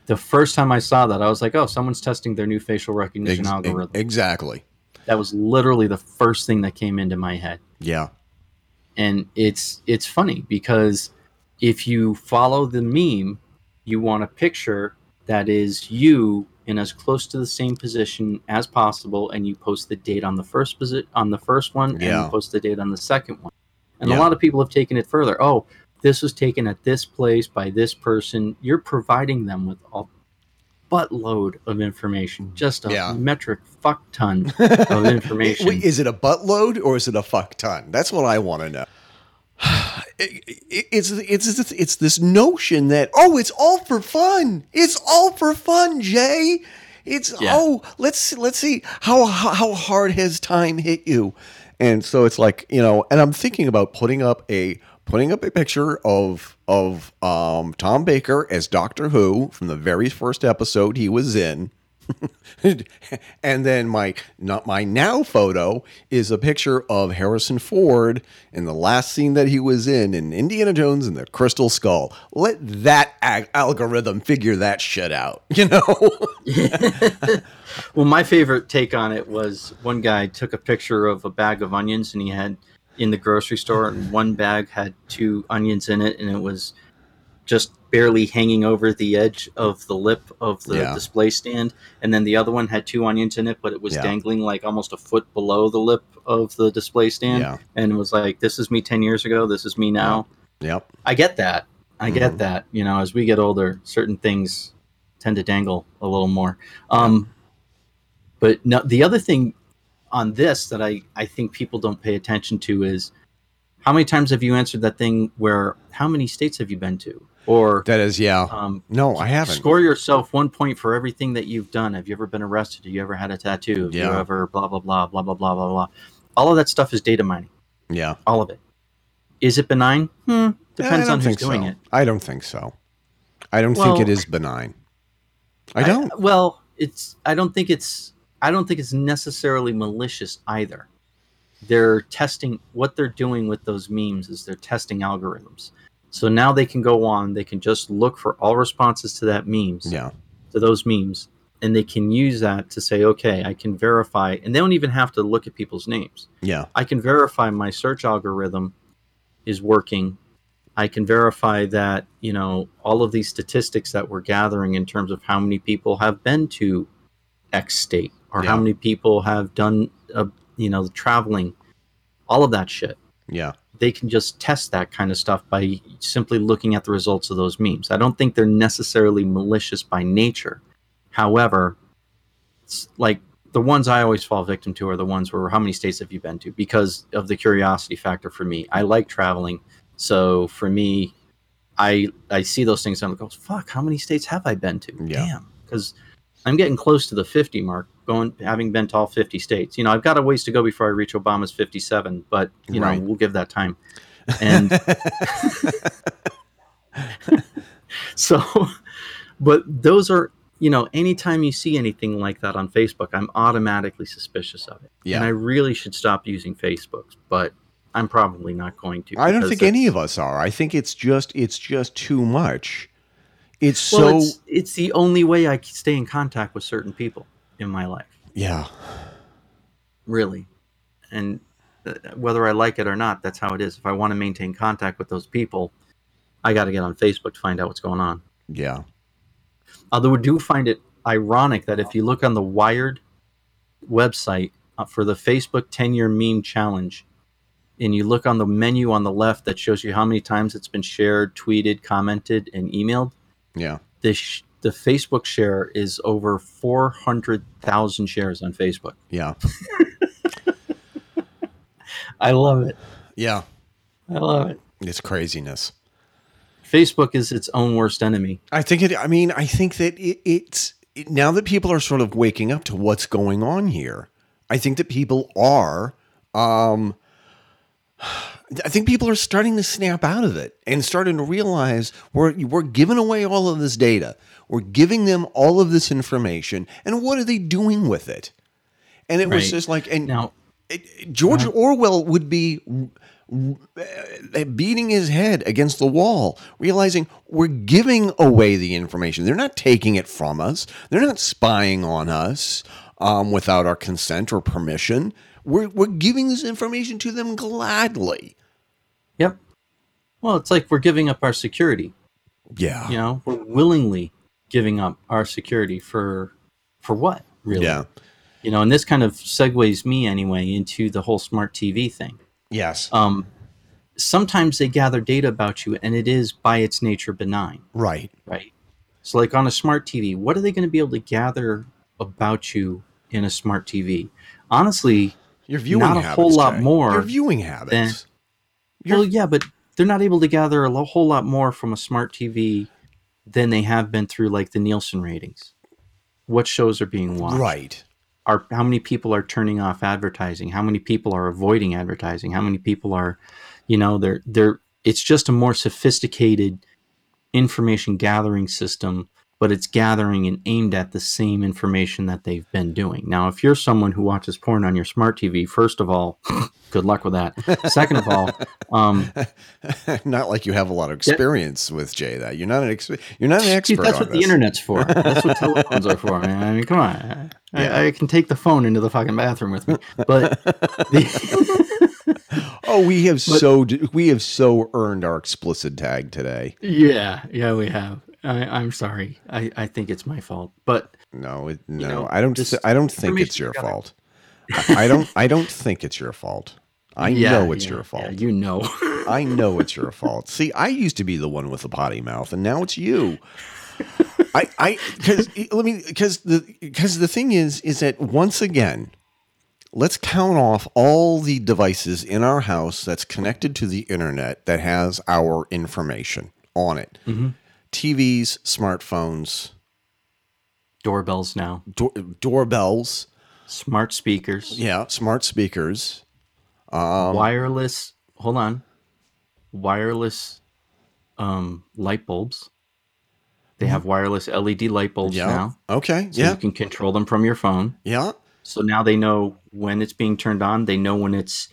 The first time I saw that, I was like, oh, someone's testing their new facial recognition Ex- algorithm. Exactly. That was literally the first thing that came into my head. Yeah. And it's it's funny because if you follow the meme, you want a picture that is you in as close to the same position as possible, and you post the date on the first posi- on the first one, yeah. and you post the date on the second one. And yeah. a lot of people have taken it further. Oh, this was taken at this place by this person. You're providing them with a buttload of information, just a yeah. metric fuck ton of information. Wait, is it a buttload or is it a fuck ton? That's what I want to know. It, it, it's, it's, it's, it's this notion that, oh, it's all for fun. It's all for fun, Jay. It's, yeah. oh, let's, let's see how, how, how hard has time hit you. And so it's like, you know, and I'm thinking about putting up a, putting up a picture of of um, Tom Baker as Doctor Who from the very first episode he was in. And then my not my now photo is a picture of Harrison Ford in the last scene that he was in in Indiana Jones and the Crystal Skull. Let that ag- algorithm figure that shit out, you know. Well, my favorite take on it was one guy took a picture of a bag of onions, and he had in the grocery store, and one bag had two onions in it, and it was just barely hanging over the edge of the lip of the yeah. display stand. And then the other one had two onions in it, but it was yeah. dangling like almost a foot below the lip of the display stand. Yeah. And was like, this is me ten years ago. This is me now. Yep. I get that. I get mm. that. You know, as we get older, certain things tend to dangle a little more. Um, but no, the other thing on this that I, I think people don't pay attention to is, how many times have you answered that thing where, how many states have you been to? Or that is, yeah. Um, no, I haven't. Score yourself one point for everything that you've done. Have you ever been arrested? Have you ever had a tattoo? Have yeah. you ever blah, blah, blah, blah, blah, blah, blah, blah. All of that stuff is data mining. Yeah. All of it. Is it benign? Hmm. Depends yeah, on who's doing so. it. I don't think so. I don't well, think it is benign. I don't. I, well, it's, I don't think it's, I don't think it's necessarily malicious either. They're testing what they're doing with those memes is they're testing algorithms. So now they can go on, they can just look for all responses to that memes, yeah. to those memes, and they can use that to say, okay, I can verify, and they don't even have to look at people's names. Yeah. I can verify my search algorithm is working. I can verify that, you know, all of these statistics that we're gathering in terms of how many people have been to X state or yeah. how many people have done, a, you know, traveling, all of that shit. Yeah. They can just test that kind of stuff by simply looking at the results of those memes. I don't think they're necessarily malicious by nature. However, it's like the ones I always fall victim to are the ones where how many states have you been to, because of the curiosity factor for me. I like traveling. So for me, I I see those things and I'm like, fuck, how many states have I been to? Yeah. Damn. Because I'm getting close to the fifty mark, going having been to all fifty states. You know, I've got a ways to go before I reach Obama's fifty-seven, but, you know, right. we'll give that time. And so, but those are, you know, anytime you see anything like that on Facebook, I'm automatically suspicious of it. Yeah. And I really should stop using Facebook, but I'm probably not going to. I don't think any of us are. I think it's just it's just too much. It's well, so it's, it's the only way I stay in contact with certain people in my life. Yeah. Really. And whether I like it or not, that's how it is. If I want to maintain contact with those people, I got to get on Facebook to find out what's going on. Yeah. Although we do find it ironic that if you look on the Wired website for the Facebook ten-year meme challenge, and you look on the menu on the left that shows you how many times it's been shared, tweeted, commented, and emailed, yeah, the sh- the Facebook share is over four hundred thousand shares on Facebook. Yeah, I love it. Yeah, I love it. It's craziness. Facebook is its own worst enemy. I think it. I mean, I think that it, it's it, now that people are sort of waking up to what's going on here. I think that people are. Um, I think people are starting to snap out of it and starting to realize we're we're giving away all of this data. We're giving them all of this information, and what are they doing with it? And it right. was just like, and now, it, George now. Orwell would be beating his head against the wall, realizing we're giving away the information. They're not taking it from us. They're not spying on us um, without our consent or permission. We're we're giving this information to them gladly. Yep. Well, it's like we're giving up our security. Yeah. You know, we're willingly giving up our security for for what, really? Yeah. You know, and this kind of segues me anyway into the whole smart T V thing. Yes. Um, sometimes they gather data about you, and it is by its nature benign. Right. Right. So, like on a smart T V, what are they going to be able to gather about you in a smart T V? Honestly. Your viewing not a habits, whole lot Jay. More. Your viewing habits. Than, Your, well, yeah, but they're not able to gather a whole lot more from a smart T V than they have been through, like, the Nielsen ratings. What shows are being watched? Right. Are how many people are turning off advertising? How many people are avoiding advertising? How many people are, you know, they're they're. It's just a more sophisticated information gathering system but it's gathering and aimed at the same information that they've been doing. Now, if you're someone who watches porn on your smart T V, first of all, good luck with that. Second of all, um, not like you have a lot of experience yeah. with Jay. That you're not an ex- you're not an expert. Dude, that's on what this. The internet's for. That's what telephones are for. Man. I mean, come on. Yeah. I, I can take the phone into the fucking bathroom with me, but. The Oh, we have but, so we have so earned our explicit tag today. Yeah, yeah, we have. I, I'm sorry. I, I think it's my fault, but no, it, no, you know, I don't. Just, I don't think it's your together. fault. I, I don't. I don't think it's your fault. I yeah, know it's yeah, your fault. Yeah, you know. I know it's your fault. See, I used to be the one with the potty mouth, and now it's you. I, I, because let me, because the, because the thing is, is that once again. Let's count off all the devices in our house that's connected to the internet that has our information on it. Mm-hmm. T Vs, smartphones. Doorbells now. Do- doorbells. Smart speakers. Yeah, smart speakers. Um, wireless. Hold on. Wireless um, light bulbs. They have wireless L E D light bulbs yeah. now. Okay, so yeah. you can control them from your phone. Yeah. So now they know when it's being turned on. They know when it's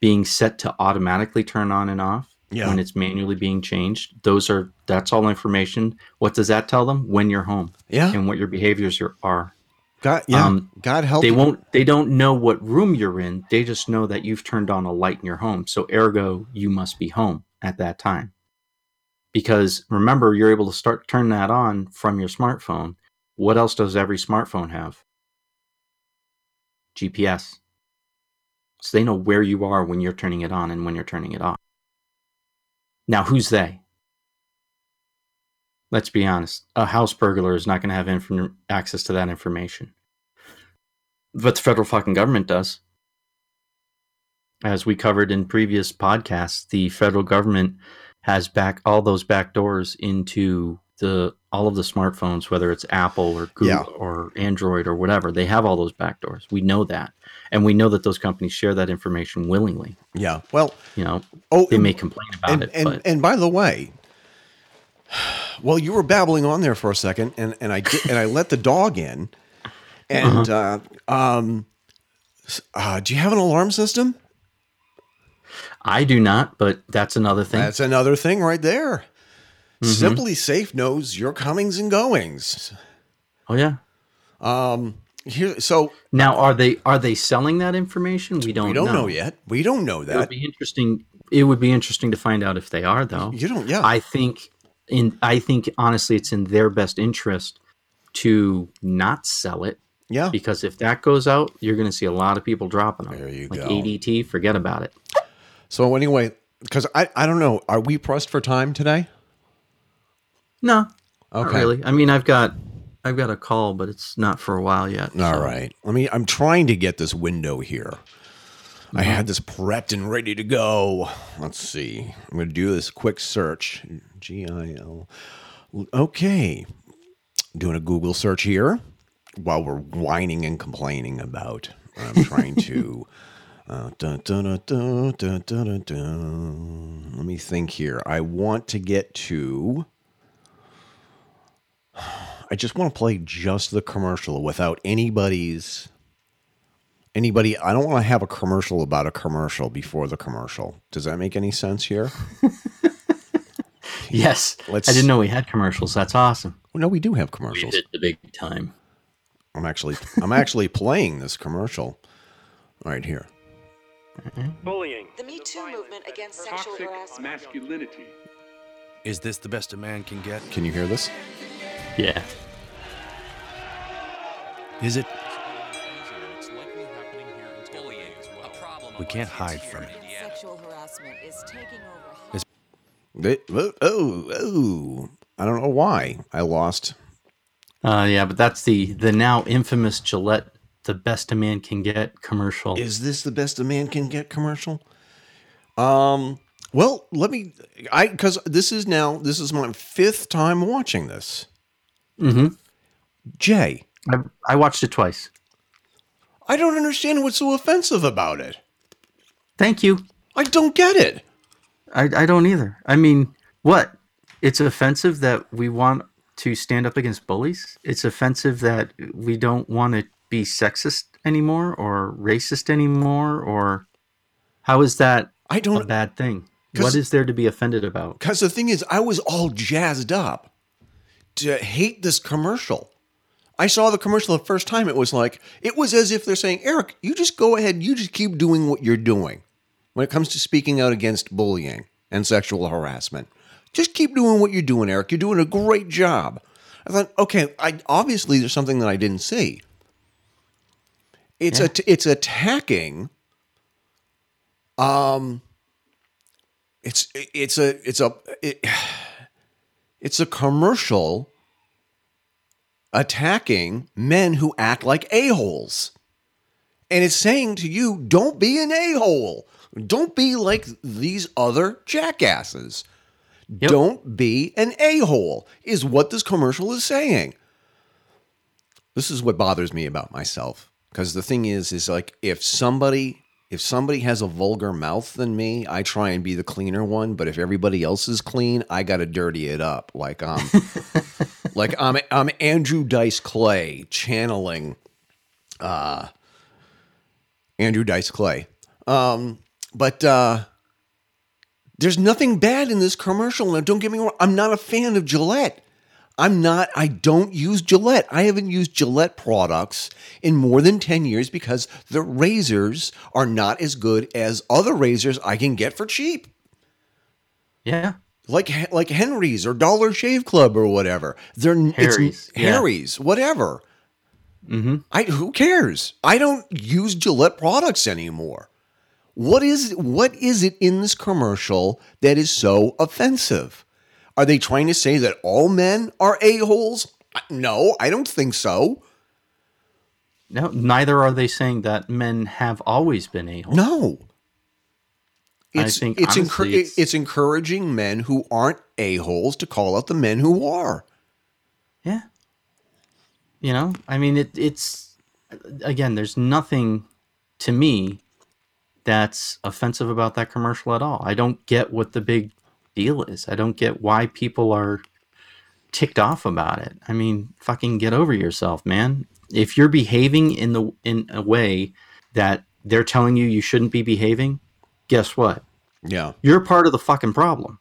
being set to automatically turn on and off, yeah. when it's manually being changed. Those are that's all information. What does that tell them? When you're home yeah. and what your behaviors are. God, yeah. um, God help. They you. won't. They don't know what room you're in. They just know that you've turned on a light in your home. So ergo, you must be home at that time. Because remember, you're able to start turn that on from your smartphone. What else does every smartphone have? G P S. So they know where you are when you're turning it on and when you're turning it off. Now, who's they? Let's be honest. A house burglar is not going to have inf- access to that information. But the federal fucking government does. As we covered in previous podcasts, the federal government has back all those back doors into the all of the smartphones, whether it's Apple or Google yeah. or Android or whatever, they have all those backdoors. We know that. And we know that those companies share that information willingly. Yeah. Well, you know, oh, they may complain about and, it. And, but. and by the way, well, you were babbling on there for a second and, and I, did, and I let the dog in and, uh-huh. uh, um, uh, do you have an alarm system? I do not, but that's another thing. That's another thing right there. Mm-hmm. Simply Safe knows your comings and goings. Oh yeah. Um, here, so now are they are they selling that information? We don't. We don't know, know yet. We don't know that. It would be interesting. It would be interesting to find out if they are, though. You don't. Yeah. I think in. I think honestly, it's in their best interest to not sell it. Yeah. Because if that goes out, you're going to see a lot of people dropping them. There you like go. Like A D T, forget about it. So anyway, because I I don't know, are we pressed for time today? No, okay. Not really. I mean, I've got, I've got a call, but it's not for a while yet. All so. right. Let me, I'm trying to get this window here. Mm-hmm. I had this prepped and ready to go. Let's see. I'm going to do this quick search. G I L. Okay. Doing a Google search here while we're whining and complaining about what I'm trying to, uh, da, da, da, da, da, da, da. Let me think here. I want to get to. I just want to play just the commercial without anybody's anybody. I don't want to have a commercial about a commercial before the commercial. Does that make any sense here? Yes. Let's, I didn't know we had commercials. That's awesome. Well, no, we do have commercials. We hit the big time. I'm actually, I'm actually playing this commercial right here. Mm-hmm. Bullying. The Me Too movement against sexual harassment. Masculinity. Is this the best a man can get? Can you hear this? Yeah. Is it? We can't hide from it. Sexual harassment is taking over. They, oh, oh! I don't know why I lost. Uh, yeah, but that's the the now infamous Gillette, the best a man can get commercial. Is this the best a man can get commercial? Um. Well, let me. I because this is now this is my fifth time watching this. Mm-hmm. Jay, I, I watched it twice. I don't understand what's so offensive about it. Thank you. I don't get it. I, I don't either. I mean, what? It's offensive that we want to stand up against bullies. It's offensive that we don't want to be sexist anymore or racist anymore, or how is that I don't, a bad thing? What is there to be offended about? Because the thing is, I was all jazzed up to hate this commercial. I saw the commercial the first time. It was like, it was as if they're saying, Eric, you just go ahead. You just keep doing what you're doing when it comes to speaking out against bullying and sexual harassment. Just keep doing what you're doing, Eric. You're doing a great job. I thought, okay, I, obviously there's something that I didn't see. It's yeah. a, it's attacking. Um, it's it's a it's a it, it's a commercial attacking men who act like a-holes, and it's saying to you, don't be an a-hole. Don't be like these other jackasses. Yep. Don't be an a-hole is what this commercial is saying. This is what bothers me about myself. Because the thing is, is like if somebody, if somebody has a vulgar mouth than me, I try and be the cleaner one. But if everybody else is clean, I got to dirty it up. Like I'm, like I'm, I'm Andrew Dice Clay channeling, uh, Andrew Dice Clay. Um, but uh, there's nothing bad in this commercial. Now, don't get me wrong. I'm not a fan of Gillette. I'm not, I don't use Gillette. I haven't used Gillette products in more than ten years because the razors are not as good as other razors I can get for cheap. Yeah. Like, like Henry's or Dollar Shave Club or whatever. They're Harry's, it's, yeah. Harry's, whatever. Mm-hmm. I, who cares? I don't use Gillette products anymore. What is, what is it in this commercial that is so offensive? Are they trying to say that all men are a-holes? No, I don't think so. No, neither are they saying that men have always been a-holes. No. It's, I think it's, honestly, encu- it's, it's encouraging men who aren't a-holes to call out the men who are. Yeah. You know, I mean, it, it's, again, there's nothing to me that's offensive about that commercial at all. I don't get what the big deal is. I don't get why people are ticked off about it. I mean, fucking get over yourself, man. If you're behaving in the in a way that they're telling you you shouldn't be behaving, guess what? Yeah. You're part of the fucking problem.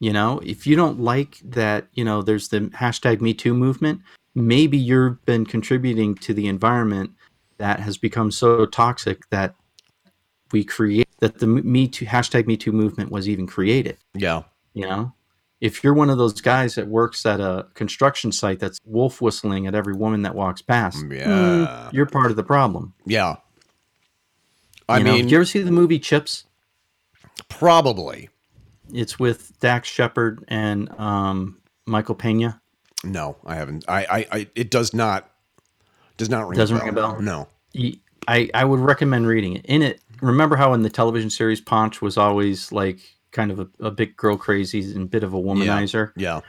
You know, if you don't like that, you know, there's the hashtag Me Too movement, maybe you've been contributing to the environment that has become so toxic that we create that the Me Too hashtag Me Too movement was even created. Yeah. You know, if you're one of those guys that works at a construction site that's wolf whistling at every woman that walks past, yeah. mm, you're part of the problem. Yeah. I you mean, know, did you ever see the movie Chips? Probably. It's with Dax Shepard and um, Michael Pena. No, I haven't. I, I, I it does not, does not ring, Doesn't a, bell. ring a bell. No. I, I would recommend reading it. In it, remember how in the television series Ponch was always like kind of a, a big girl crazy and bit of a womanizer? Yeah, yeah.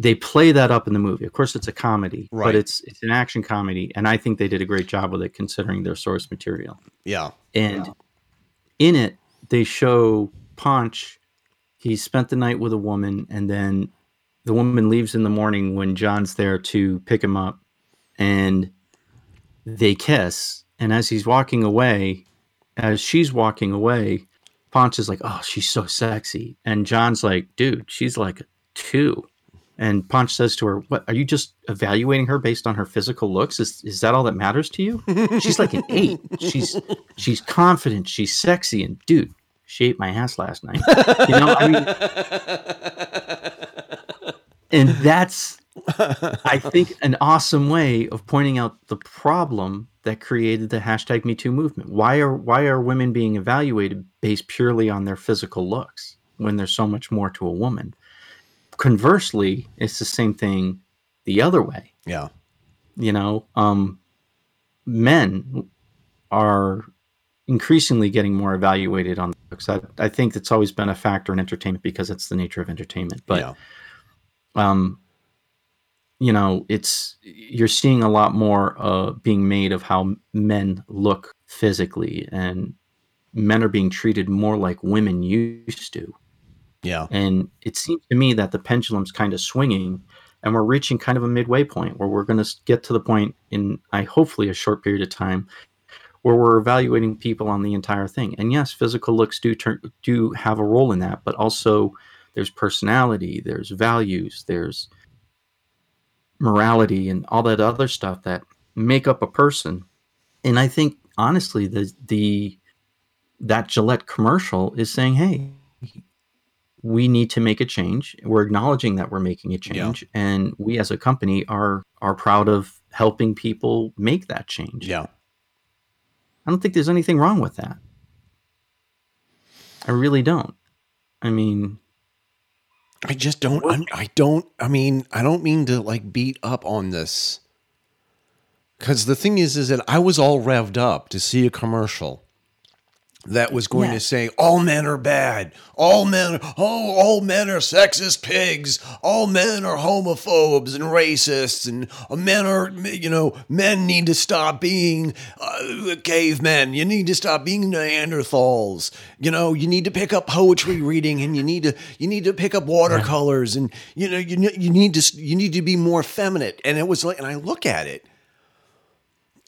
They play that up in the movie. Of course, it's a comedy, right. But it's it's an action comedy, and I think they did a great job with it considering their source material. Yeah. And yeah. in it, they show Ponch. He spent the night with a woman, and then the woman leaves in the morning when John's there to pick him up, and they kiss. And as he's walking away, as she's walking away, Ponch is like, oh, she's so sexy. And John's like, dude, she's like a two. And Ponch says to her, what, are you just evaluating her based on her physical looks? Is is that all that matters to you? She's like an eight. She's she's confident. She's sexy. And dude, she ate my ass last night. You know, I mean, and that's, I think, an awesome way of pointing out the problem that created the hashtag Me Too movement. Why are why are women being evaluated based purely on their physical looks when there's so much more to a woman? Conversely, it's the same thing the other way. Yeah. You know, um, men are increasingly getting more evaluated on their looks. I, I think that's always been a factor in entertainment because it's the nature of entertainment. But, yeah. um. You know, it's you're seeing a lot more uh, being made of how men look physically, and men are being treated more like women used to. Yeah. And it seems to me that the pendulum's kind of swinging, and we're reaching kind of a midway point where we're going to get to the point in, I hopefully, a short period of time where we're evaluating people on the entire thing. And yes, physical looks do turn, do have a role in that, but also there's personality, there's values, there's morality, and all that other stuff that make up a person. And I think, honestly, the the that Gillette commercial is saying, hey, we need to make a change. We're acknowledging that we're making a change. Yeah. And we as a company are are proud of helping people make that change. Yeah. I don't think there's anything wrong with that. I really don't. I mean, I just don't, I'm, I don't, I mean, I don't mean to like beat up on this, because the thing is, is that I was all revved up to see a commercial that was going yeah. to say, all men are bad. All men, oh, all men are sexist pigs. All men are homophobes and racists. And men are, you know, men need to stop being uh, cavemen. You need to stop being Neanderthals. You know, you need to pick up poetry reading, and you need to, you need to pick up watercolors, yeah. and you know, you you need to, you need to be more effeminate. And it was like, and I look at it,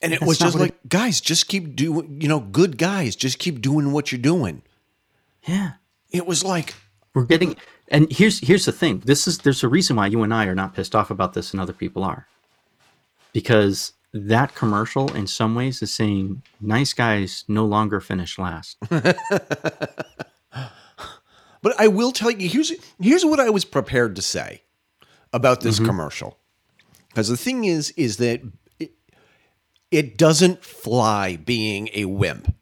and it That's was just like, it, guys, just keep doing, you know, good guys, just keep doing what you're doing. Yeah. It was like, we're getting, and here's, here's the thing. This is, there's a reason why you and I are not pissed off about this and other people are, because that commercial in some ways is saying nice guys no longer finish last. But I will tell you, here's, here's what I was prepared to say about this mm-hmm. commercial. Because the thing is, is that it doesn't fly being a wimp.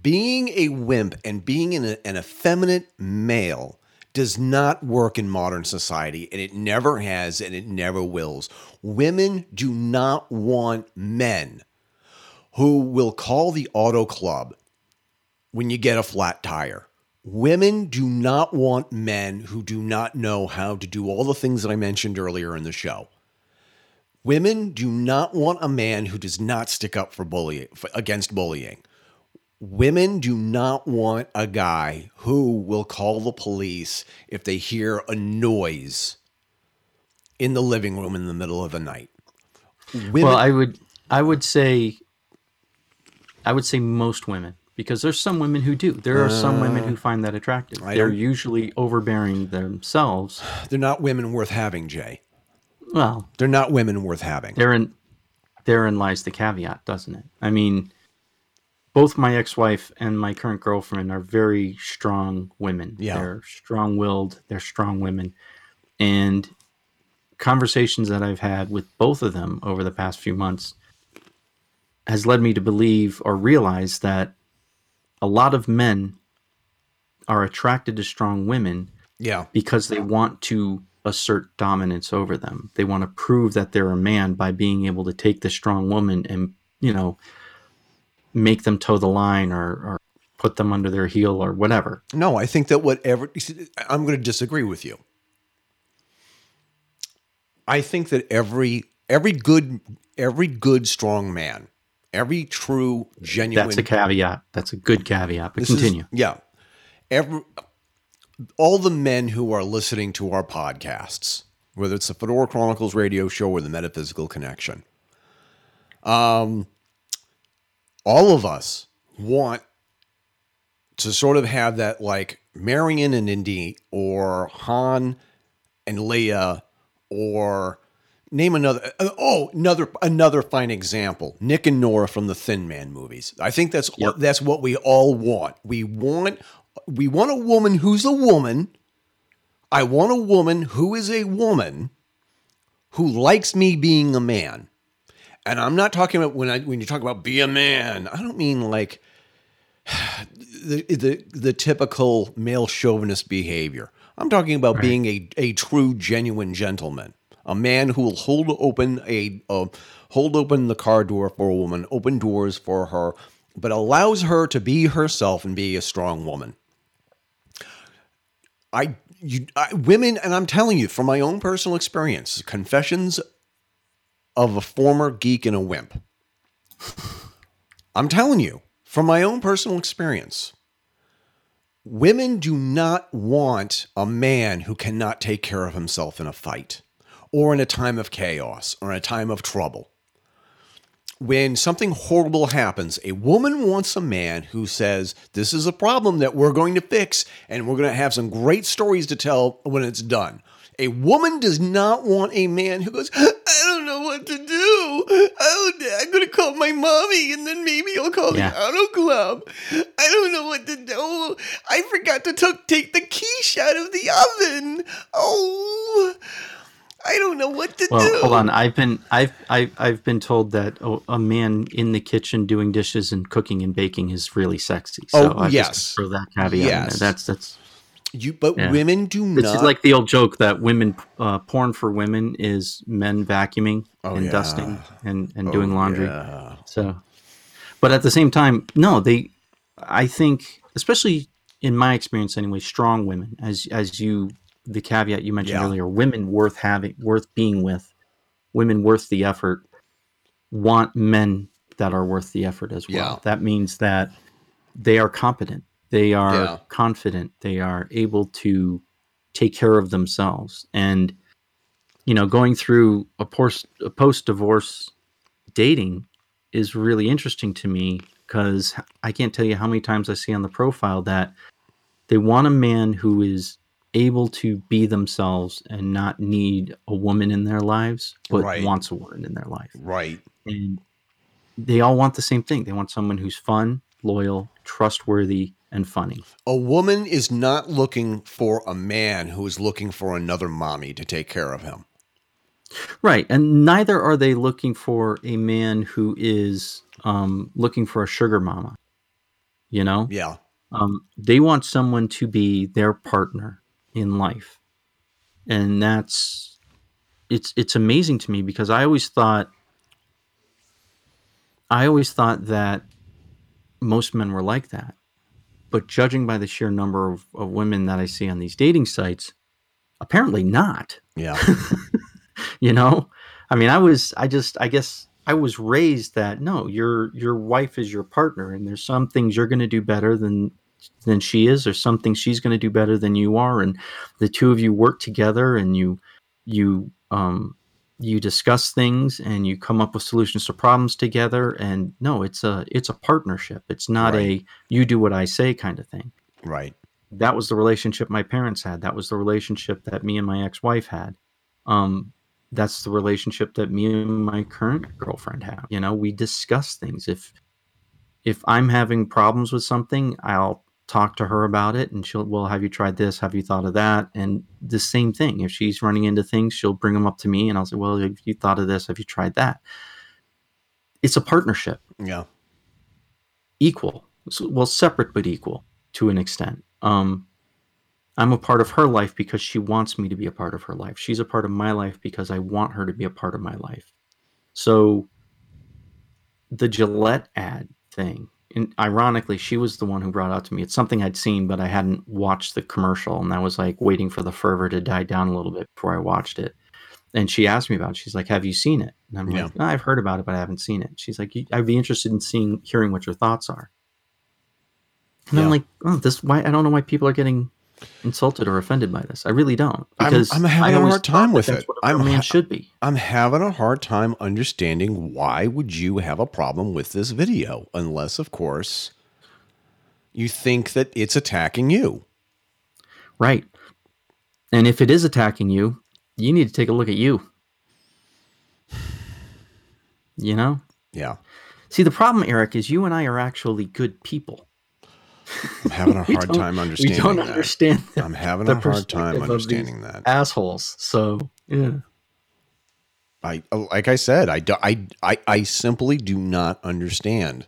Being a wimp and being an, an effeminate male does not work in modern society, and it never has, and it never wills. Women do not want men who will call the auto club when you get a flat tire. Women do not want men who do not know how to do all the things that I mentioned earlier in the show. Women do not want a man who does not stick up for bullying, for, against bullying. Women do not want a guy who will call the police if they hear a noise in the living room in the middle of the night. Women, well, I would, I would say, I would say most women, because there's some women who do. There are uh, some women who find that attractive. They're usually overbearing themselves. They're not women worth having, Jay. Well, they're not women worth having. Therein, therein lies the caveat, doesn't it? I mean, both my ex-wife and my current girlfriend are very strong women. Yeah. They're strong-willed. They're strong women. And conversations that I've had with both of them over the past few months has led me to believe or realize that a lot of men are attracted to strong women yeah. because they want to assert dominance over them. They want to prove that they're a man by being able to take the strong woman and, you know, make them toe the line or, or put them under their heel or whatever. No, I think that whatever, I'm going to disagree with you. I think that every, every good, every good strong man, every true, genuine. That's a caveat. That's a good caveat, but continue. Is, yeah. Every, all the men who are listening to our podcasts, whether it's the Fedora Chronicles radio show or the Metaphysical Connection, um, all of us want to sort of have that like Marion and Indy or Han and Leia or name another. Oh, another, another fine example, Nick and Nora from the Thin Man movies. I think that's, yep. that's what we all want. We want, We want a woman who's a woman. I want a woman who is a woman who likes me being a man. And I'm not talking about when I when you talk about be a man, I don't mean like the the, the typical male chauvinist behavior. I'm talking about right. being a, a true, genuine gentleman, a man who will hold open a uh, hold open the car door for a woman, open doors for her, but allows her to be herself and be a strong woman. I, you, I, women, and I'm telling you from my own personal experience, confessions of a former geek and a wimp. I'm telling you from my own personal experience, Women do not want a man who cannot take care of himself in a fight or in a time of chaos or in a time of trouble. When something horrible happens, a woman wants a man who says, this is a problem that we're going to fix and we're going to have some great stories to tell when it's done. A woman does not want a man who goes, I don't know what to do. Oh, I'm going to call my mommy and then maybe I'll call yeah. the auto club. I don't know what to do. I forgot to t- take the quiche out of the oven. Oh, I don't know what to well, do. Hold on. I've been I've, I've, I've been told that a, a man in the kitchen doing dishes and cooking and baking is really sexy. So oh, I yes. just throw that caveat yes. in there. That's that's. You, but yeah. women do it's not. It's like the old joke that women, uh, porn for women is men vacuuming oh, and yeah. dusting and, and oh, doing laundry. Yeah. So, but at the same time, no, they, I think, especially in my experience anyway, strong women, as, as you, the caveat you mentioned yeah. earlier, women worth having, worth being with, women worth the effort, want men that are worth the effort as well. Yeah. That means that they are competent. They are yeah. confident. They are able to take care of themselves. And, you know, going through a, post, a post-divorce dating is really interesting to me because I can't tell you how many times I see on the profile that they want a man who is able to be themselves and not need a woman in their lives, but right. wants a woman in their life. Right. And they all want the same thing. They want someone who's fun, loyal, trustworthy, and funny. A woman is not looking for a man who is looking for another mommy to take care of him. Right. And neither are they looking for a man who is um, looking for a sugar mama. You know? Yeah. Um, they want someone to be their partner in life. And that's, it's, it's amazing to me because I always thought, I always thought that most men were like that. But judging by the sheer number of, of women that I see on these dating sites, apparently not. Yeah. You know, I mean, I was, I just, I guess I was raised that no, your, your wife is your partner and there's some things you're going to do better than, than she is, or some things she's going to do better than you are. And the two of you work together and you, you, um, you discuss things and you come up with solutions to problems together. And no, it's a, it's a partnership. It's not right. a, you do what I say kind of thing. Right. That was the relationship my parents had. That was the relationship that me and my ex-wife had. Um, that's the relationship that me and my current girlfriend have. You know, we discuss things. If, if I'm having problems with something, I'll talk to her about it and she'll, well, have you tried this? Have you thought of that? And the same thing, if she's running into things, she'll bring them up to me and I'll say, well, have you thought of this? Have you tried that? It's a partnership. Yeah. Equal. Well, separate, but equal to an extent. Um, I'm a part of her life because she wants me to be a part of her life. She's a part of my life because I want her to be a part of my life. So the Gillette ad thing, and ironically, she was the one who brought it out to me. It's something I'd seen, but I hadn't watched the commercial. And I was like waiting for the fervor to die down a little bit before I watched it. And she asked me about it. She's like, have you seen it? And I'm yeah. like, no, I've heard about it, but I haven't seen it. She's like, I'd be interested in seeing, hearing what your thoughts are. And yeah. I'm like, oh, this, why, I don't know why people are getting insulted or offended by this. I really don't. Because I'm, I'm having a hard time with it. I'm a man ha- should be. I'm having a hard time understanding why would you have a problem with this video, unless, of course, you think that it's attacking you. Right. And if it is attacking you, you need to take a look at you. You know? Yeah. See, the problem, Eric, is you and I are actually good people. I'm having a hard time understanding that. We don't understand that. I'm having a hard time understanding that. Assholes. So, yeah. I like I said, I, do, I, I, I simply do not understand.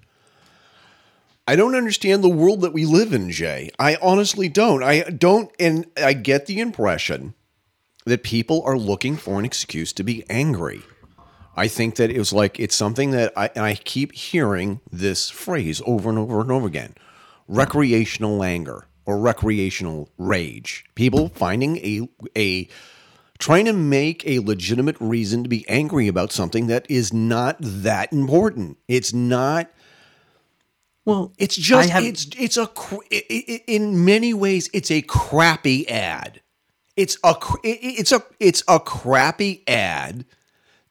I don't understand the world that we live in, Jay. I honestly don't. I don't, and I get the impression that people are looking for an excuse to be angry. I think that it was like it's something that I and I keep hearing this phrase over and over and over again. Recreational anger or recreational rage. People finding a, a, trying to make a legitimate reason to be angry about something that is not that important. It's not Well, it's just, have, it's, it's a, in many ways, it's a crappy ad. It's a, it's a, it's a crappy ad.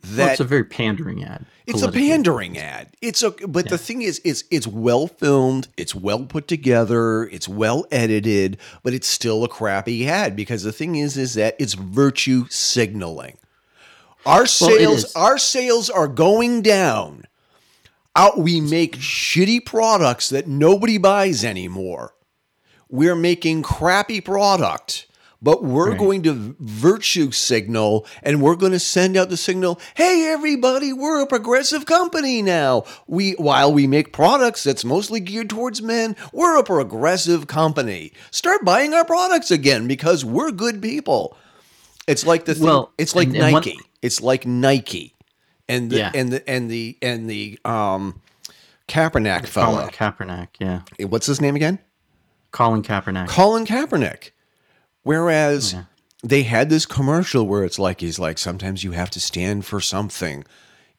That, well, it's a very pandering ad. It's a pandering ad. It's a, but yeah. the thing is, is it's well filmed, it's well put together, it's well edited, but it's still a crappy ad because the thing is, is that it's virtue signaling. Our sales, well, our sales are going down. Out, we make shitty products that nobody buys anymore. We're making crappy product. But we're right. going to virtue signal, and we're going to send out the signal, hey, everybody, we're a progressive company now. We, while we make products that's mostly geared towards men, we're a progressive company. Start buying our products again because we're good people. It's like the thing, well, it's like and, and Nike. One, it's like Nike. And the, yeah. and the and the and the um Kaepernick fellow. Colin Kaepernick, yeah. What's his name again? Colin Kaepernick. Colin Kaepernick. Whereas yeah. they had this commercial where it's like, he's like, sometimes you have to stand for something,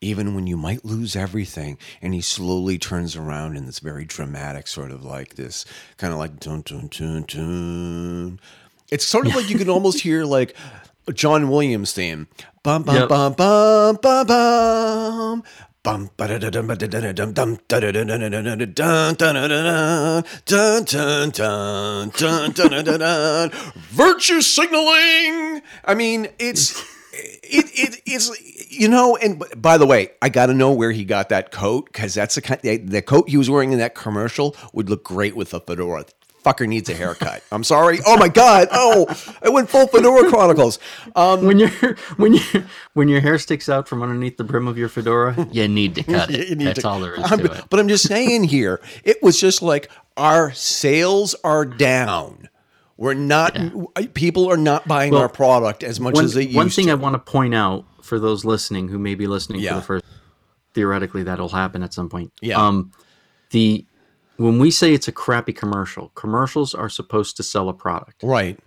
even when you might lose everything. And he slowly turns around in this very dramatic sort of like this, kind of like, dun, dun, dun, dun. It's sort of like you can almost hear like John Williams' theme. Bum, bum, yep. bum, bum, bum, bum. Bum ba da da dum ba da da dum dum da da da da da da da da dun dun dun dun dun dun dun virtue signaling. I mean, it's it it it's you know. And by the way, I got to know where he got that coat because that's the kind the coat he was wearing in that commercial would look great with a fedora. Fucker needs a haircut. I'm sorry. Oh my God. Oh, I went full Fedora Chronicles. Um, when your when your when your hair sticks out from underneath the brim of your fedora, you need to cut it. That's to, all there is I'm, to it. But I'm just saying here, it was just like our sales are down. We're not. Yeah. People are not buying well, our product as much one, as they used to. One thing to. I want to point out for those listening who may be listening yeah. for the first. Theoretically, that'll happen at some point. Yeah. Um, the. When we say it's a crappy commercial, commercials are supposed to sell a product. Right.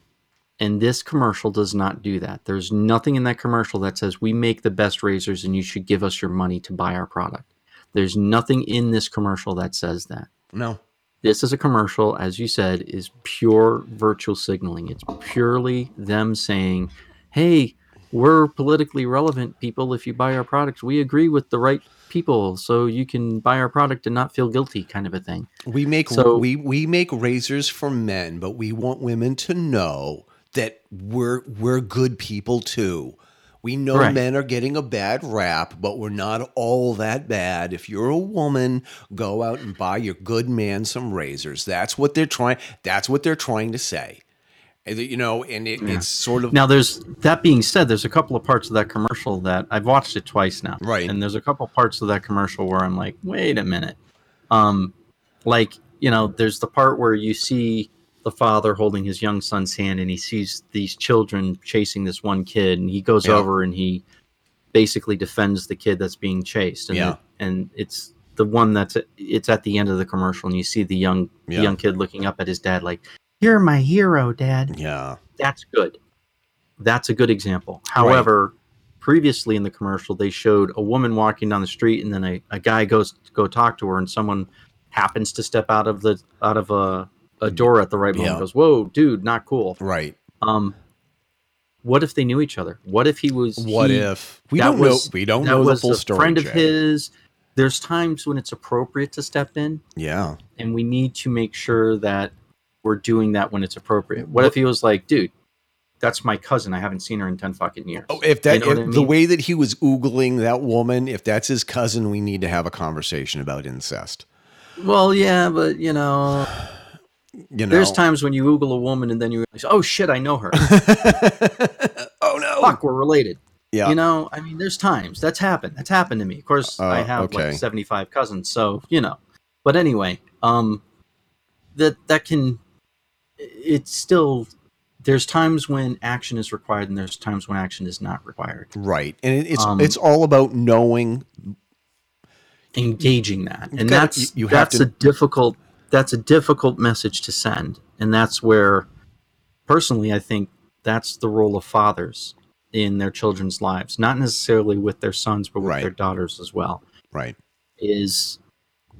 And this commercial does not do that. There's nothing in that commercial that says we make the best razors and you should give us your money to buy our product. There's nothing in this commercial that says that. No. This is a commercial, as you said, is pure virtual signaling. It's purely them saying, hey, we're politically relevant people. If you buy our products, we agree with the right people, so you can buy our product and not feel guilty, kind of a thing. We make so, we we make razors for men, but we want women to know that we're we're good people too. We know right. men are getting a bad rap, but we're not all that bad. If you're a woman, go out and buy your good man some razors. That's what they're trying. That's what they're trying to say. You know, and it, yeah. it's sort of now. There's that being said, there's a couple of parts of that commercial that I've watched it twice now, right? And there's a couple of parts of that commercial where I'm like, wait a minute, um, like you know, there's the part where you see the father holding his young son's hand, and he sees these children chasing this one kid, and he goes yeah. over and he basically defends the kid that's being chased, and yeah, the, and it's the one that's it's at the end of the commercial, and you see the young yeah. the young kid looking up at his dad like. You're my hero, Dad. Yeah. That's good. That's a good example. However, right. previously in the commercial, they showed a woman walking down the street and then a, a guy goes to go talk to her and someone happens to step out of the out of a, a door at the right moment yeah. and goes, whoa, dude, not cool. Right. Um, what if they knew each other? What if he was What he, if we don't was, know we don't know the full story. That was a friend Jay. Of his. There's times when it's appropriate to step in. Yeah. And we need to make sure that we're doing that when it's appropriate. What if he was like, dude, that's my cousin. I haven't seen her in ten fucking years. Oh, if that, you know if I mean? The way that he was oogling that woman, if that's his cousin, we need to have a conversation about incest. Well, yeah, but you know, you know, there's times when you oogle a woman and then you realize, oh shit, I know her. Oh no. Fuck, we're related. Yeah. You know, I mean, there's times that's happened. That's happened to me. Of course uh, I have okay. like seventy-five cousins. So, you know, but anyway, um, that, that can, it's still, there's times when action is required and there's times when action is not required. Right. And it's um, it's all about knowing. Engaging that. And that's you have that's to, a difficult, that's a difficult message to send. And that's where, personally, I think that's the role of fathers in their children's lives. Not necessarily with their sons, but with right. their daughters as well. Right. Is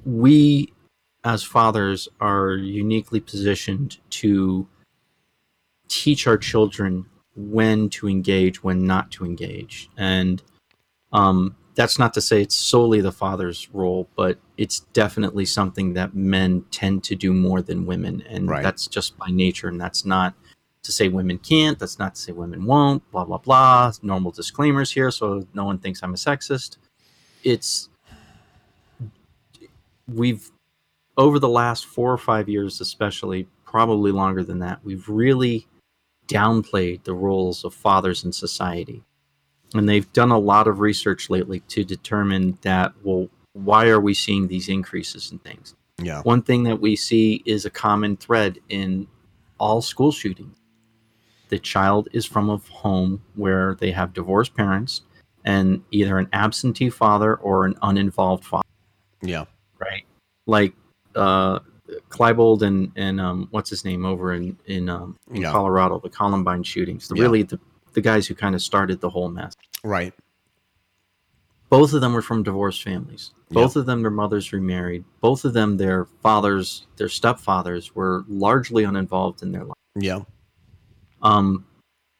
we as fathers are uniquely positioned to teach our children when to engage, when not to engage. And um, that's not to say it's solely the father's role, but it's definitely something that men tend to do more than women. And right. that's just by nature. And that's not to say women can't. That's not to say women won't, blah, blah, blah. Normal disclaimers here, so no one thinks I'm a sexist. It's we've over the last four or five years, especially, probably longer than that, we've really downplayed the roles of fathers in society. And they've done a lot of research lately to determine that, well, why are we seeing these increases in things? Yeah. One thing that we see is a common thread in all school shootings. The child is from a home where they have divorced parents and either an absentee father or an uninvolved father. Yeah. Right. Like uh, Kleinbold and, and um, what's his name over in, in, um, in yeah. Colorado, the Columbine shootings, the, yeah. really the, the guys who kind of started the whole mess. Right. Both of them were from divorced families. Both yeah. of them, their mothers remarried. Both of them, their fathers, their stepfathers were largely uninvolved in their life. Yeah. Um,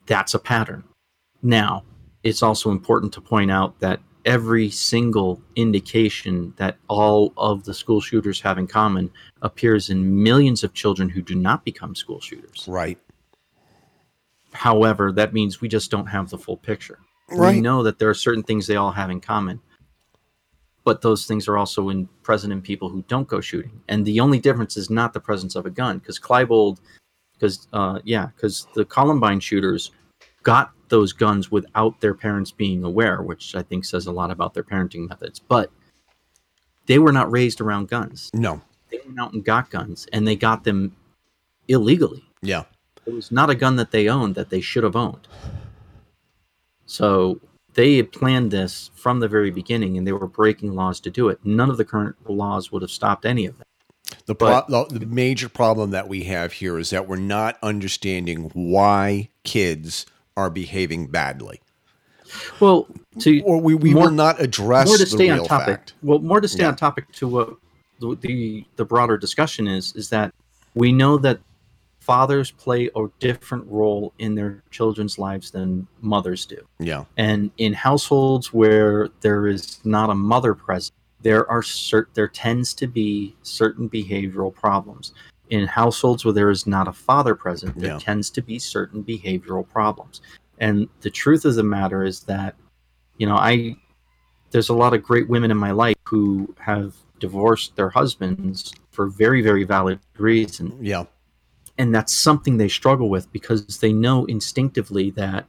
that's a pattern. Now, it's also important to point out that every single indication that all of the school shooters have in common appears in millions of children who do not become school shooters. Right. However, that means we just don't have the full picture. Right. We know that there are certain things they all have in common, but those things are also in present in people who don't go shooting. And the only difference is not the presence of a gun, because Kleinbold, because uh, yeah, because the Columbine shooters got those guns without their parents being aware, which I think says a lot about their parenting methods, but they were not raised around guns. No. They went out and got guns, and they got them illegally. Yeah. It was not a gun that they owned that they should have owned. So they had planned this from the very beginning, and they were breaking laws to do it. None of the current laws would have stopped any of that. The, pro- but, the major problem that we have here is that we're not understanding why kids are behaving badly. Well, to or we, we more, will not address more to stay the real on topic. Fact. Well, more to stay yeah. on topic to what the, the the broader discussion is is that we know that fathers play a different role in their children's lives than mothers do. Yeah. And in households where there is not a mother present, there are cert there tends to be certain behavioral problems. In households where there is not a father present, there yeah. tends to be certain behavioral problems. And the truth of the matter is that, you know, I there's a lot of great women in my life who have divorced their husbands for very, very valid reasons. Yeah. And that's something they struggle with because they know instinctively that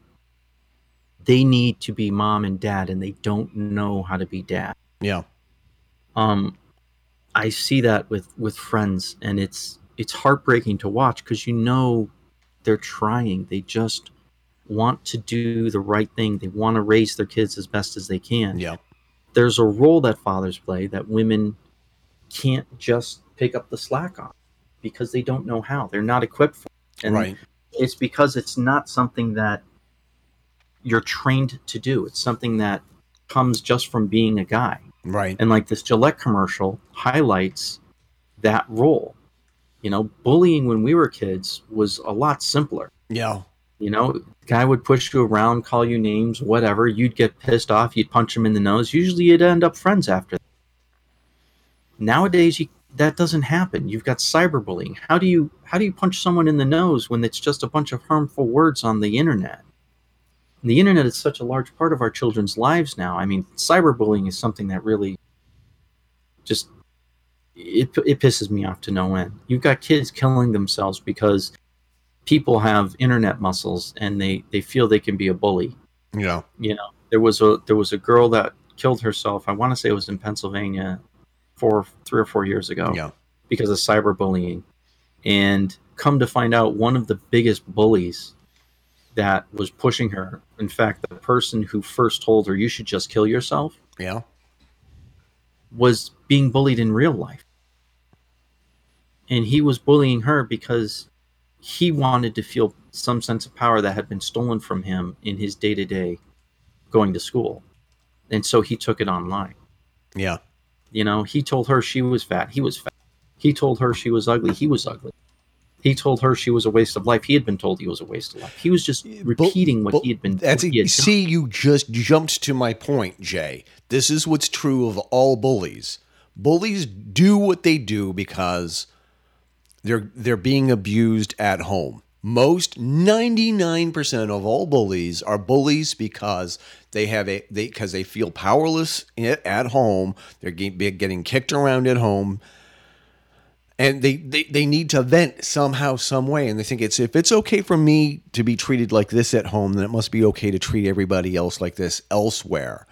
they need to be mom and dad, and they don't know how to be dad. Yeah. Um, I see that with, with friends, and it's, it's heartbreaking to watch because, you know, they're trying. They just want to do the right thing. They want to raise their kids as best as they can. Yeah. There's a role that fathers play that women can't just pick up the slack on because they don't know how. They're not equipped for it. And right. it's because it's not something that you're trained to do. It's something that comes just from being a guy. Right. And like this Gillette commercial highlights that role. You know, bullying when we were kids was a lot simpler. Yeah. You know, the guy would push you around, call you names, whatever. You'd get pissed off. You'd punch him in the nose. Usually you'd end up friends after that. Nowadays, you, that doesn't happen. You've got cyberbullying. How do you how do you punch someone in the nose when it's just a bunch of harmful words on the internet? And the internet is such a large part of our children's lives now. I mean, cyberbullying is something that really just... It it pisses me off to no end. You've got kids killing themselves because people have internet muscles and they, they feel they can be a bully. Yeah. You know, there was a there was a girl that killed herself. I want to say it was in Pennsylvania four three or four years ago. Yeah. Because of cyberbullying. And come to find out, one of the biggest bullies that was pushing her, in fact, the person who first told her you should just kill yourself. Yeah. Was being bullied in real life. And he was bullying her because he wanted to feel some sense of power that had been stolen from him in his day-to-day going to school. And so he took it online. Yeah. You know, he told her she was fat. He was fat. He told her she was ugly. He was ugly. He told her she was a waste of life. He had been told he was a waste of life. He was just repeating but, what but he had been told. See, done. You just jumped to my point, Jay. This is what's true of all bullies. Bullies do what they do because they're they're being abused at home. Most ninety-nine percent of all bullies are bullies because they have a they because they feel powerless at home. They're getting kicked around at home. And they, they, they need to vent somehow, some way. And they think it's if it's okay for me to be treated like this at home, then it must be okay to treat everybody else like this elsewhere.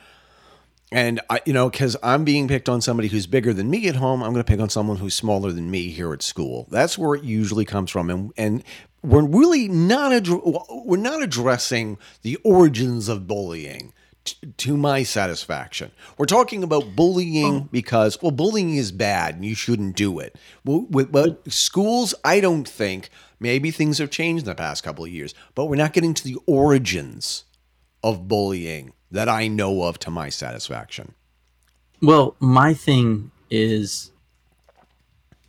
And, I, you know, because I'm being picked on somebody who's bigger than me at home, I'm going to pick on someone who's smaller than me here at school. That's where it usually comes from. And and we're really not, ad- we're not addressing the origins of bullying t- to my satisfaction. We're talking about bullying because, well, bullying is bad and you shouldn't do it. Well, with, but schools, I don't think, maybe things have changed in the past couple of years, but we're not getting to the origins of bullying that I know of to my satisfaction. Well, my thing is